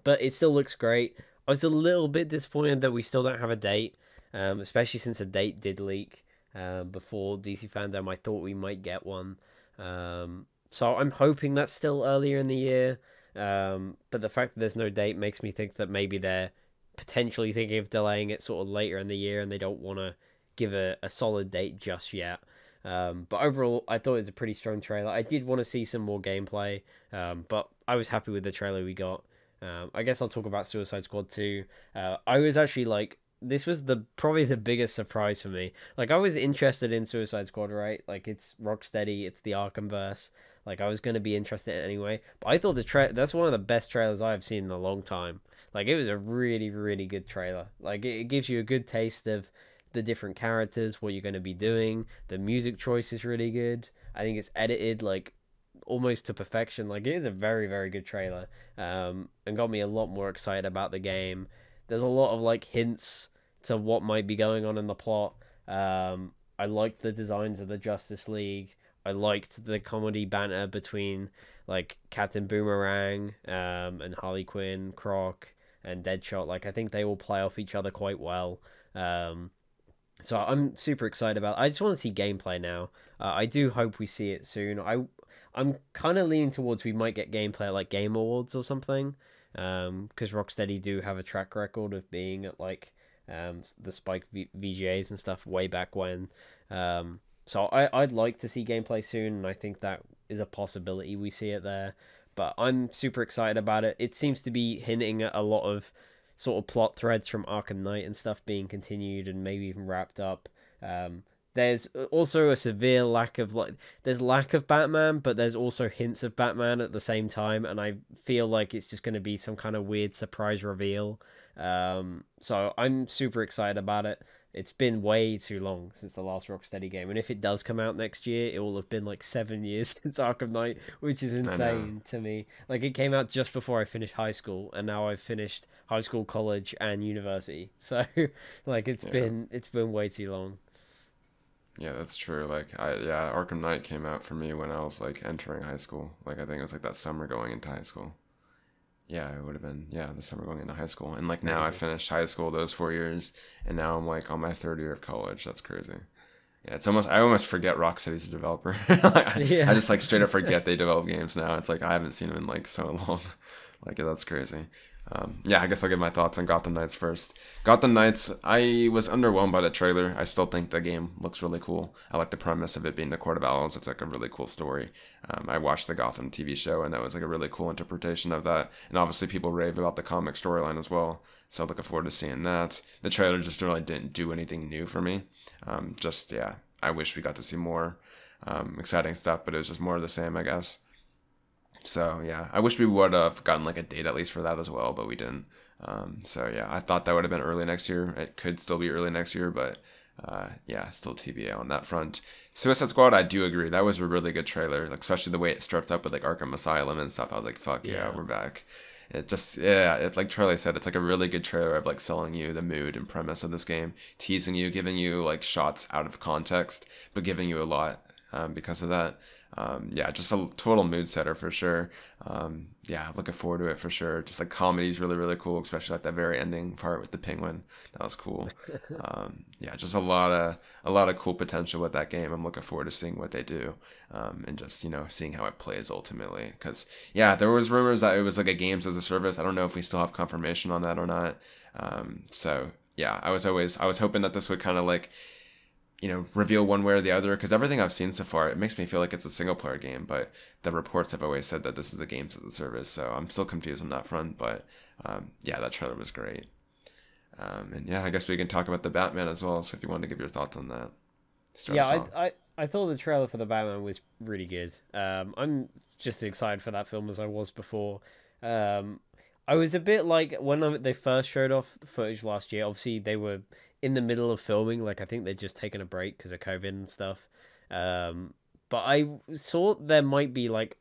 But it still looks great. I was a little bit disappointed that we still don't have a date, especially since a date did leak before DC Fandom. I thought we might get one. So I'm hoping that's still earlier in the year. But the fact that there's no date makes me think that maybe they're potentially thinking of delaying it sort of later in the year, and they don't want to give a solid date just yet. But overall, I thought it was a pretty strong trailer. I did want to see some more gameplay, but I was happy with the trailer we got. I guess I'll talk about Suicide Squad 2. I was actually like, this was probably the biggest surprise for me. Like, I was interested in Suicide Squad, right? Like, it's Rocksteady, it's the Arkhamverse. Like, I was going to be interested in it anyway. But I thought that's one of the best trailers I've seen in a long time. Like, it was a really, really good trailer. Like, it gives you a good taste of the different characters, what you're going to be doing. The music choice is really good. I think it's edited, like, almost to perfection. Like, it is a very, very good trailer, and got me a lot more excited about the game. There's a lot of like hints to what might be going on in the plot. I liked the designs of the Justice League. I liked the comedy banter between like Captain Boomerang and Harley Quinn, Croc, and Deadshot. Like, I think they all play off each other quite well. So I'm super excited about it. I just want to see gameplay now. I do hope we see it soon. I'm kind of leaning towards we might get gameplay at like Game Awards or something, because Rocksteady do have a track record of being at like the Spike VGAs and stuff way back when. So I'd like to see gameplay soon, and I think that is a possibility we see it there. But I'm super excited about it. It seems to be hinting at a lot of sort of plot threads from Arkham Knight and stuff being continued and maybe even wrapped up. There's also a severe lack of like, there's lack of Batman, but there's also hints of Batman at the same time, and I feel like it's just going to be some kind of weird surprise reveal. So I'm super excited about it. It's been way too long since the last Rocksteady game, and if it does come out next year, it will have been like 7 years since Arkham Knight, which is insane to me. Like, it came out just before I finished high school, and now I've finished high school, college, and university. So like, it's been way too long. Yeah, that's true. Like, Arkham Knight came out for me when I was like entering high school. Like, I think it was like that summer going into high school. Yeah, it would have been, yeah, the summer going into high school. And like, now I finished high school those 4 years, and now I'm like on my third year of college. That's crazy. Yeah, it's almost, I almost forget Rocksteady's a developer. Like, I just like straight up forget they develop games now. It's like, I haven't seen them in like so long. Like, yeah, that's crazy. Yeah, I guess I'll give my thoughts on Gotham Knights first. Gotham Knights, I was underwhelmed by the trailer. I still think the game looks really cool. I like the premise of it being the Court of Owls. It's like a really cool story. I watched the Gotham TV show, and that was like a really cool interpretation of that. And obviously people rave about the comic storyline as well. So looking forward to seeing that. The trailer just really didn't do anything new for me. I wish we got to see more exciting stuff, but it was just more of the same, I guess. So yeah, I wish we would have gotten like a date at least for that as well, but we didn't. So yeah, I thought that would have been early next year. It could still be early next year, but yeah, still TBA on that front. Suicide Squad, I do agree. That was a really good trailer, like, especially the way it starts up with like Arkham Asylum and stuff. I was like, fuck yeah, we're back. It just, yeah, it, like Charlie said, it's like a really good trailer of like selling you the mood and premise of this game, teasing you, giving you like shots out of context, but giving you a lot because of that. Yeah, just a total mood setter for sure. Yeah, looking forward to it for sure. Just like comedy is really, really cool, especially like that very ending part with the penguin. That was cool. Yeah, just a lot of cool potential with that game. I'm looking forward to seeing what they do, and just, you know, seeing how it plays ultimately. Because yeah, there was rumors that it was like a games as a service. I don't know if we still have confirmation on that or not. So yeah, I was hoping that this would kind of like, you know, reveal one way or the other, because everything I've seen so far, it makes me feel like it's a single player game, but the reports have always said that this is a games as a service, so I'm still confused on that front. But yeah, that trailer was great. And yeah, I guess we can talk about The Batman as well, so if you want to give your thoughts on that. Yeah, I thought the trailer for The Batman was really good. I'm just as excited for that film as I was before. I was a bit like, when they first showed off the footage last year, obviously they were in the middle of filming, like I think they'd just taken a break because of COVID and stuff. But I saw there might be like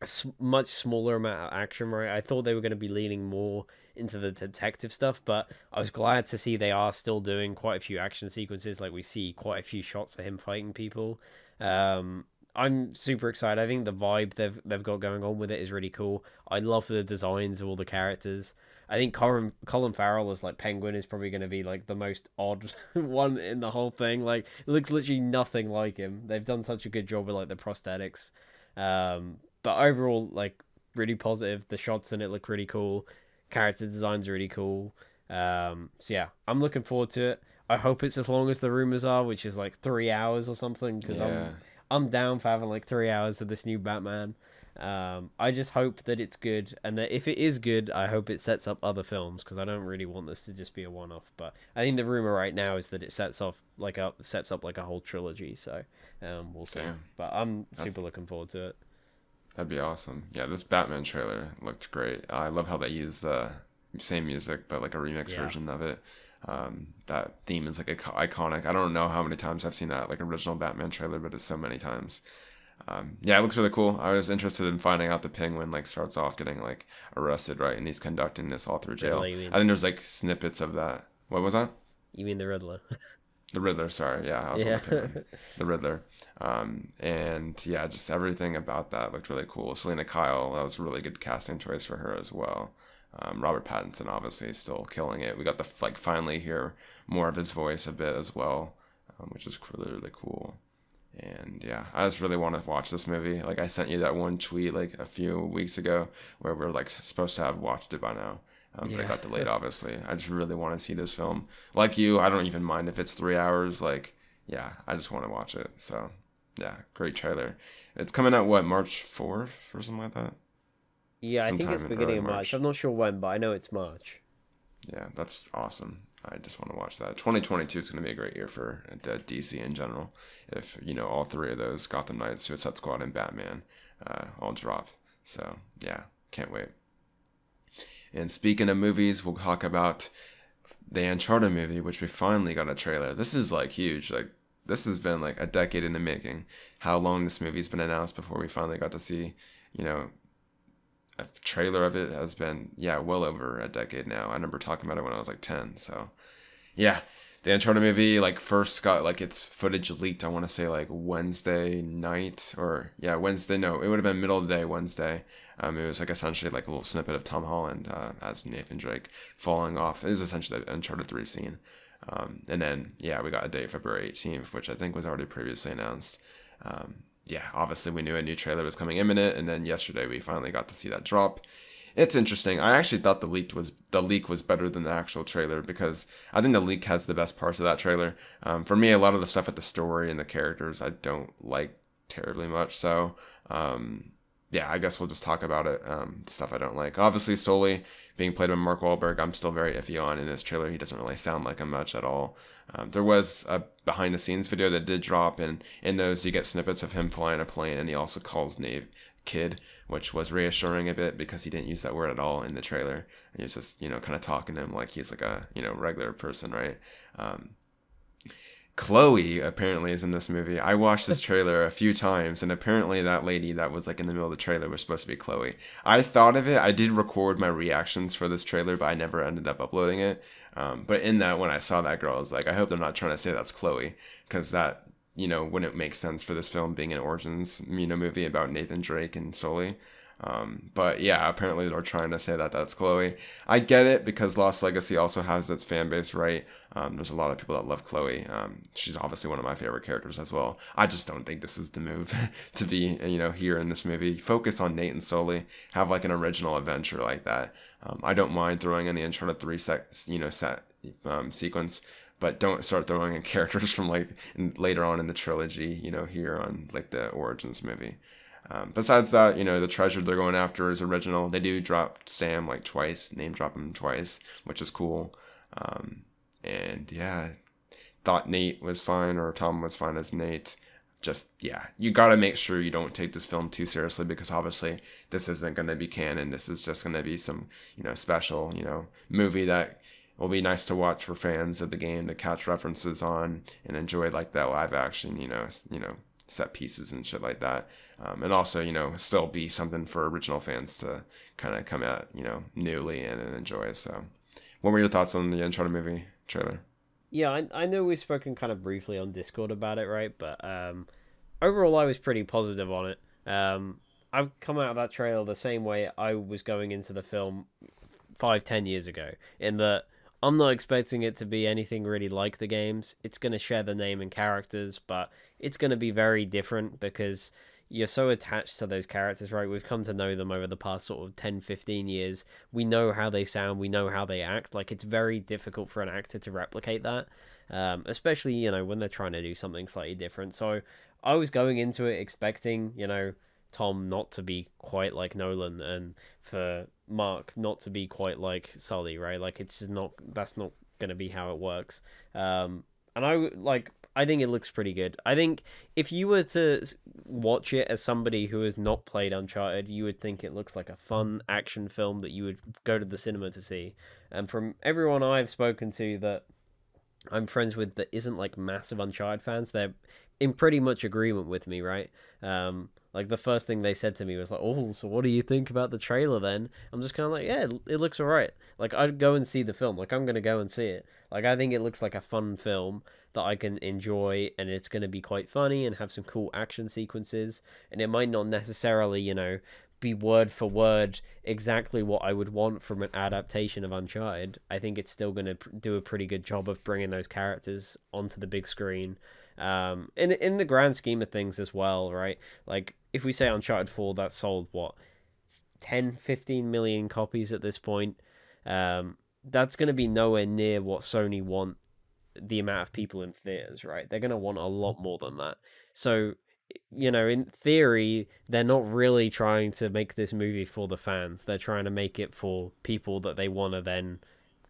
a much smaller amount of action, right? I thought they were going to be leaning more into the detective stuff, but I was glad to see they are still doing quite a few action sequences. Like, we see quite a few shots of him fighting people. I'm super excited. I think the vibe they've got going on with it is really cool. I love the designs of all the characters. I think Colin Farrell as like Penguin is probably going to be like the most odd one in the whole thing. Like, it looks literally nothing like him. They've done such a good job with like the prosthetics. But overall, like, really positive. The shots in it look really cool. Character design's really cool. So yeah, I'm looking forward to it. I hope it's as long as the rumors are, which is like 3 hours or something, because I'm down for having like 3 hours of this new Batman. I just hope that it's good, and that if it is good, I hope it sets up other films, because I don't really want this to just be a one-off. But I think the rumor right now is that it sets up like a whole trilogy, so we'll see. But I'm super looking forward to it. That'd be awesome. Yeah, this Batman trailer looked great. I love how they use the same music, but like a remix version of it. That theme is like iconic. I don't know how many times I've seen that like original Batman trailer, but it's so many times. Yeah, it looks really cool. I was interested in finding out the Penguin like starts off getting like arrested, right, and he's conducting this all through jail. Riddler, I think there's like snippets of that. What was that? You mean the Riddler? The Riddler, sorry. Yeah, I was on the Penguin. The Riddler. And yeah, just everything about that looked really cool. Selena Kyle, that was a really good casting choice for her as well. Robert Pattinson obviously still killing it. We got the like finally hear more of his voice a bit as well, which is really, really cool. And yeah, I just really want to watch this movie. Like, I sent you that one tweet like a few weeks ago where we're like supposed to have watched it by now, but it got delayed obviously. I just really want to see this film. Like you, I don't even mind if it's 3 hours. Like, yeah, I just want to watch it. So yeah, great trailer. It's coming out what, March 4th or something like that? Yeah, sometime I think it's beginning of March. I'm not sure when, but I know it's March. Yeah, that's awesome. I just want to watch that. 2022 is going to be a great year for DC in general. If, you know, all three of those, Gotham Knights, Suicide Squad, and Batman, all drop. So, yeah, can't wait. And speaking of movies, we'll talk about the Uncharted movie, which we finally got a trailer. This is, like, huge. Like, this has been, like, a decade in the making. How long this movie's been announced before we finally got to see, you know, a trailer of it has been, yeah, well over a decade now. I remember talking about it when I was like 10. So yeah, the Uncharted movie like first got like its footage leaked, I want to say like middle of the day Wednesday. It was like essentially like a little snippet of Tom Holland as Nathan Drake falling off. It was essentially the Uncharted 3 scene. And then yeah, we got a date February 18th, which I think was already previously announced. Yeah, obviously we knew a new trailer was coming imminent, and then yesterday we finally got to see that drop. It's interesting. I actually thought the leak was better than the actual trailer, because I think the leak has the best parts of that trailer. For me, a lot of the stuff at the story and the characters I don't like terribly much. So yeah, I guess we'll just talk about it. The stuff I don't like. Obviously, Sully being played by Mark Wahlberg, I'm still very iffy on. In this trailer, he doesn't really sound like him much at all. There was a behind-the-scenes video that did drop, and in those you get snippets of him flying a plane, and he also calls Nave kid, which was reassuring a bit because he didn't use that word at all in the trailer. And he was just, you know, kind of talking to him like he's like a, you know, regular person, right? Chloe apparently is in this movie. I watched this trailer a few times, and apparently that lady that was like in the middle of the trailer was supposed to be Chloe. I thought of it. I did record my reactions for this trailer, but I never ended up uploading it. But in that, when I saw that girl, I was like, I hope they're not trying to say that's Chloe, because that, you know, wouldn't make sense for this film being an origins, you know, movie about Nathan Drake and Sully. But yeah, apparently they're trying to say that that's Chloe. I get it, because Lost Legacy also has its fan base, right? There's a lot of people that love Chloe. She's obviously one of my favorite characters as well. I just don't think this is the move to be, you know, here in this movie. Focus on Nate and Sully. Have like an original adventure like that. I don't mind throwing in the Uncharted 3 sequence, but don't start throwing in characters from like later on in the trilogy, you know, here on like the Origins movie. Besides that, you know, the treasure they're going after is original. They do drop Sam like twice, name drop him twice, which is cool. And yeah, thought Nate was fine, or Tom was fine as Nate. Just, yeah, you got to make sure you don't take this film too seriously, because obviously this isn't going to be canon. This is just going to be some, you know, special, you know, movie that will be nice to watch for fans of the game to catch references on and enjoy like that live action, you know, set pieces and shit like that, and also, you know, still be something for original fans to kind of come at, you know, newly and enjoy. So what were your thoughts on the Uncharted movie trailer? Yeah, I know we've spoken kind of briefly on Discord about it, right? But overall I was pretty positive on it. I've come out of that trailer the same way I was going into the film 5-10 years ago, in that I'm not expecting it to be anything really like the games. It's going to share the name and characters, but it's going to be very different because you're so attached to those characters, right? We've come to know them over the past sort of 10-15 years. We know how they sound. We know how they act. Like, it's very difficult for an actor to replicate that, especially, you know, when they're trying to do something slightly different. So I was going into it expecting, you know, Tom not to be quite like Nolan and for Mark not to be quite like Sully, right? Like, it's just not, that's not going to be how it works. And I think it looks pretty good. I think if you were to watch it as somebody who has not played Uncharted, you would think it looks like a fun action film that you would go to the cinema to see. And from everyone I've spoken to that I'm friends with that isn't like massive Uncharted fans, they're in pretty much agreement with me, right? Like, the first thing they said to me was like, oh, so what do you think about the trailer then? I'm just kind of like, yeah, it looks all right. Like, I'd go and see the film. Like, I'm going to go and see it. Like, I think it looks like a fun film that I can enjoy, and it's going to be quite funny and have some cool action sequences. And it might not necessarily, you know, be word for word exactly what I would want from an adaptation of Uncharted. I think it's still going to do a pretty good job of bringing those characters onto the big screen. In the grand scheme of things as well, right? Like, if we say Uncharted 4, that sold, what, 10-15 million copies at this point? That's going to be nowhere near what Sony want, the amount of people in theaters, right? They're going to want a lot more than that. So, you know, in theory, they're not really trying to make this movie for the fans. They're trying to make it for people that they want to then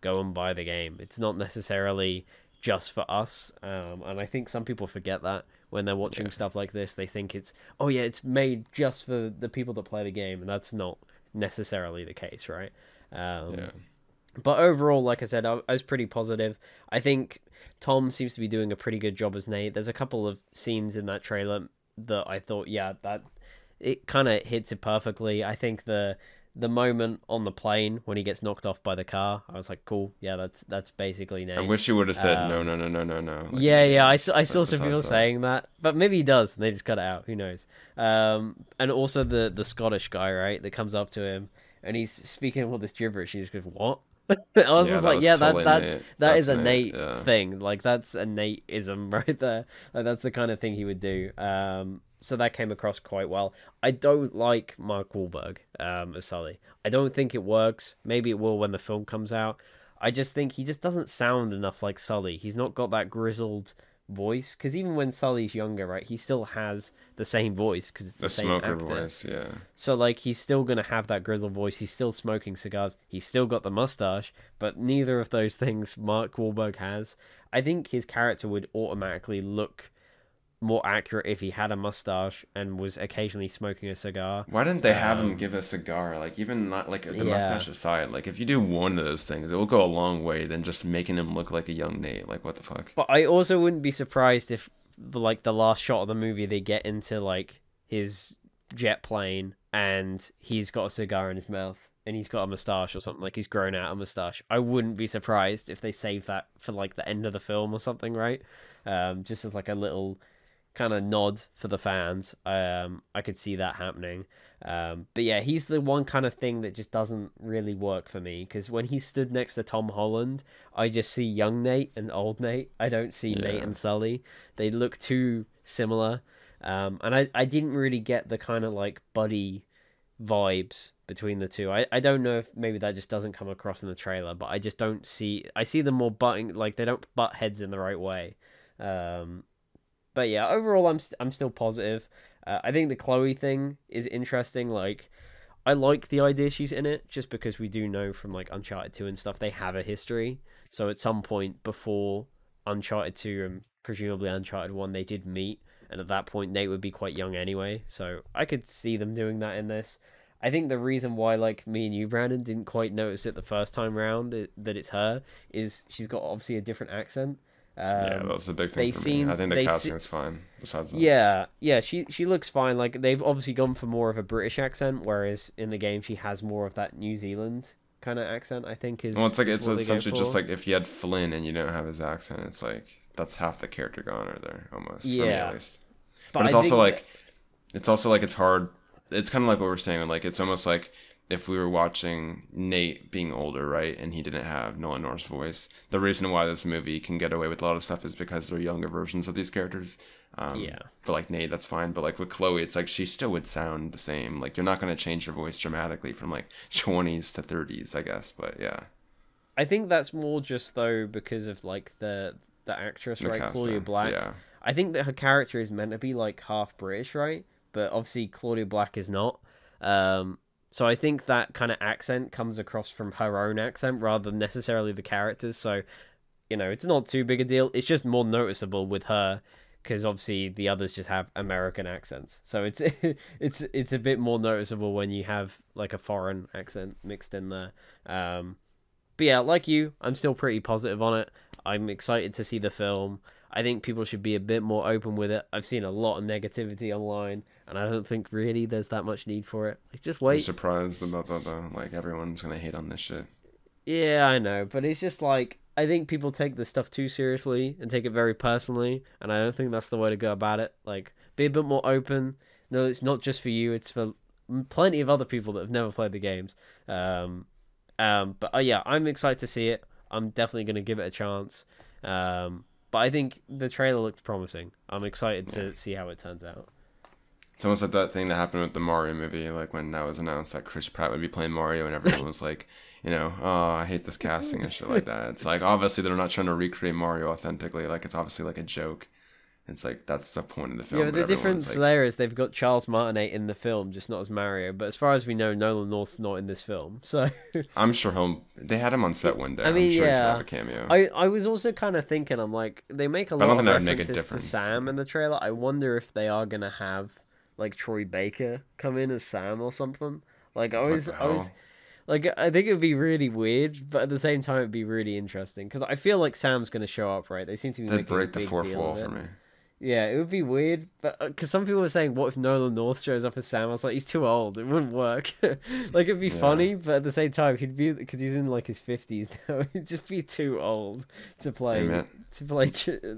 go and buy the game. It's not necessarily just for us, and I think some people forget that when they're watching stuff like this. They think it's, oh yeah, it's made just for the people that play the game, and that's not necessarily the case, right? But overall, like I said, I was pretty positive. I think Tom seems to be doing a pretty good job as Nate. There's a couple of scenes in that trailer that I thought, yeah, that it kind of hits it perfectly. I think the moment on the plane when he gets knocked off by the car, I was like, cool, yeah, that's basically Nate. I wish you would have said no. Like, yeah, I saw some people saying that, but maybe he does, and they just cut it out. Who knows? And also the Scottish guy, right, that comes up to him, and he's speaking all this gibberish. He's like, what? I was just like, yeah, that's a Nate thing. Like, that's a Nate-ism right there. Like, that's the kind of thing he would do. So that came across quite well. I don't like Mark Wahlberg as Sully. I don't think it works. Maybe it will when the film comes out. I just think he just doesn't sound enough like Sully. He's not got that grizzled voice, because even when Sully's younger, right, he still has the same voice, because it's the same smoker actor. Voice, yeah. So like, he's still gonna have that grizzled voice. He's still smoking cigars. He's still got the mustache, but neither of those things Mark Wahlberg has. I think his character would automatically look more accurate if he had a mustache and was occasionally smoking a cigar. Why didn't they have him give a cigar? Like, even not like the mustache aside, like if you do one of those things, it will go a long way than just making him look like a young Nate. Like, what the fuck? But I also wouldn't be surprised if, like, the last shot of the movie, they get into like his jet plane and he's got a cigar in his mouth and he's got a mustache or something. Like, he's grown out a mustache. I wouldn't be surprised if they save that for like the end of the film or something, right? Just as like a little kind of nod for the fans. I could see that happening. But yeah, he's the one kind of thing that just doesn't really work for me, because when he stood next to Tom Holland, I just see young Nate and old Nate. I don't see Nate and Sully. They look too similar. And I didn't really get the kind of like buddy vibes between the two. I don't know if maybe that just doesn't come across in the trailer, but I just don't see... I see them more butting... Like, they don't butt heads in the right way. But yeah, overall, I'm still positive. I think the Chloe thing is interesting. Like, I like the idea she's in it, just because we do know from like Uncharted 2 and stuff, they have a history. So at some point before Uncharted 2 and presumably Uncharted 1, they did meet. And at that point, Nate would be quite young anyway. So I could see them doing that in this. I think the reason why, like, me and you, Brandon, didn't quite notice it the first time round that it's her is she's got obviously a different accent. Yeah, that's a big thing for me. I think the casting is fine. Besides that, yeah, she looks fine. Like, they've obviously gone for more of a British accent, whereas in the game she has more of that New Zealand kind of accent. I think is well, it's like it's essentially just like if you had Flynn and you don't have his accent, it's like that's half the character gone or there almost. Yeah, for me, at least. But it's also like it's hard. It's kind of like what we're saying. Like, it's almost like if we were watching Nate being older, right, and he didn't have Nolan North's voice. The reason why this movie can get away with a lot of stuff is because they're younger versions of these characters. For like Nate, that's fine, but like with Chloe, it's like she still would sound the same. Like, you're not going to change your voice dramatically from like 20s to 30s, I guess. But yeah, I think that's more just though because of like the actress, right, Claudia Black. Yeah. I think that her character is meant to be like half British, right? But obviously Claudia Black is not. So I think that kind of accent comes across from her own accent rather than necessarily the characters. So, you know, it's not too big a deal. It's just more noticeable with her because obviously the others just have American accents. So it's a bit more noticeable when you have like a foreign accent mixed in there. But yeah, like you, I'm still pretty positive on it. I'm excited to see the film. I think people should be a bit more open with it. I've seen a lot of negativity online, and I don't think really there's that much need for it. Like, just wait. I'm surprised about that, though. Like, everyone's going to hate on this shit. Yeah, I know. But it's just like, I think people take this stuff too seriously and take it very personally, and I don't think that's the way to go about it. Like, be a bit more open. No, it's not just for you. It's for plenty of other people that have never played the games. But yeah, I'm excited to see it. I'm definitely going to give it a chance. But I think the trailer looked promising. I'm excited to see how it turns out. It's almost like that thing that happened with the Mario movie, like when that was announced that Chris Pratt would be playing Mario and everyone was like, you know, oh, I hate this casting and shit like that. It's like, obviously they're not trying to recreate Mario authentically. Like, it's obviously like a joke. It's like, that's the point of the film. Yeah, but the difference there is they've got Charles Martinet in the film, just not as Mario. But as far as we know, Nolan North's not in this film. So I'm sure they had him on set one day. I mean, I'm sure he's gonna have a cameo. I was also kind of thinking, I'm like, they make a lot of references to Sam in the trailer. I wonder if they are gonna have like Troy Baker come in as Sam or something. Like, I think it would be really weird, but at the same time, it'd be really interesting because I feel like Sam's gonna show up, right? They seem to be making a big deal of it. They'd break the fourth wall for me. Yeah, it would be weird, but because some people were saying, "What if Nolan North shows up as Sam?" I was like, "He's too old; it wouldn't work." Like, it'd be funny, but at the same time, he'd be because he's in like his 50s now. He'd just be too old to play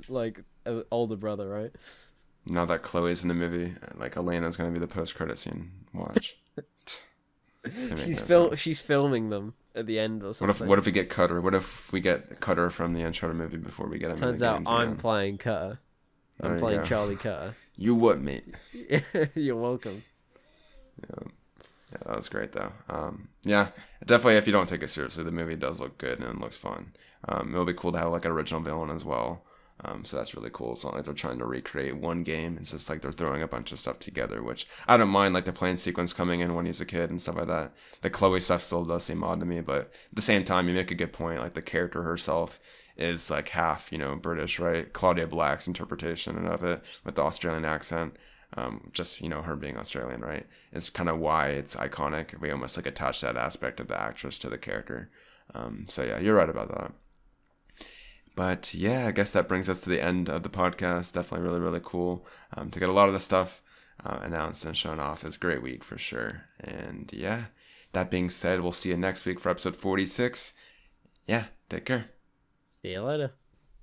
like an older brother, right? Now that Chloe's in the movie, like Elena's gonna be the post-credit scene. Watch. She's filming them at the end or something. What if we get Cutter? What if we get Cutter from the Uncharted movie before we get him? Turns out I'm playing Cutter. I'm playing Charlie Cutter. You what, mate? You're welcome. Yeah, that was great, though. Yeah, definitely if you don't take it seriously, the movie does look good and it looks fun. It'll be cool to have, like, an original villain as well. So that's really cool. It's not like they're trying to recreate one game. It's just like they're throwing a bunch of stuff together, which I don't mind, like the plane sequence coming in when he's a kid and stuff like that. The Chloe stuff still does seem odd to me, but at the same time, you make a good point. Like, the character herself is like half, you know, British, right? Claudia Black's interpretation of it with the Australian accent, just, you know, her being Australian, right? It's kind of why it's iconic. We almost like attach that aspect of the actress to the character. So yeah, you're right about that. But yeah, I guess that brings us to the end of the podcast. Definitely really, really cool to get a lot of the stuff announced and shown off. Is a great week for sure. And yeah, that being said, we'll see you next week for episode 46. Yeah, take care. See you later.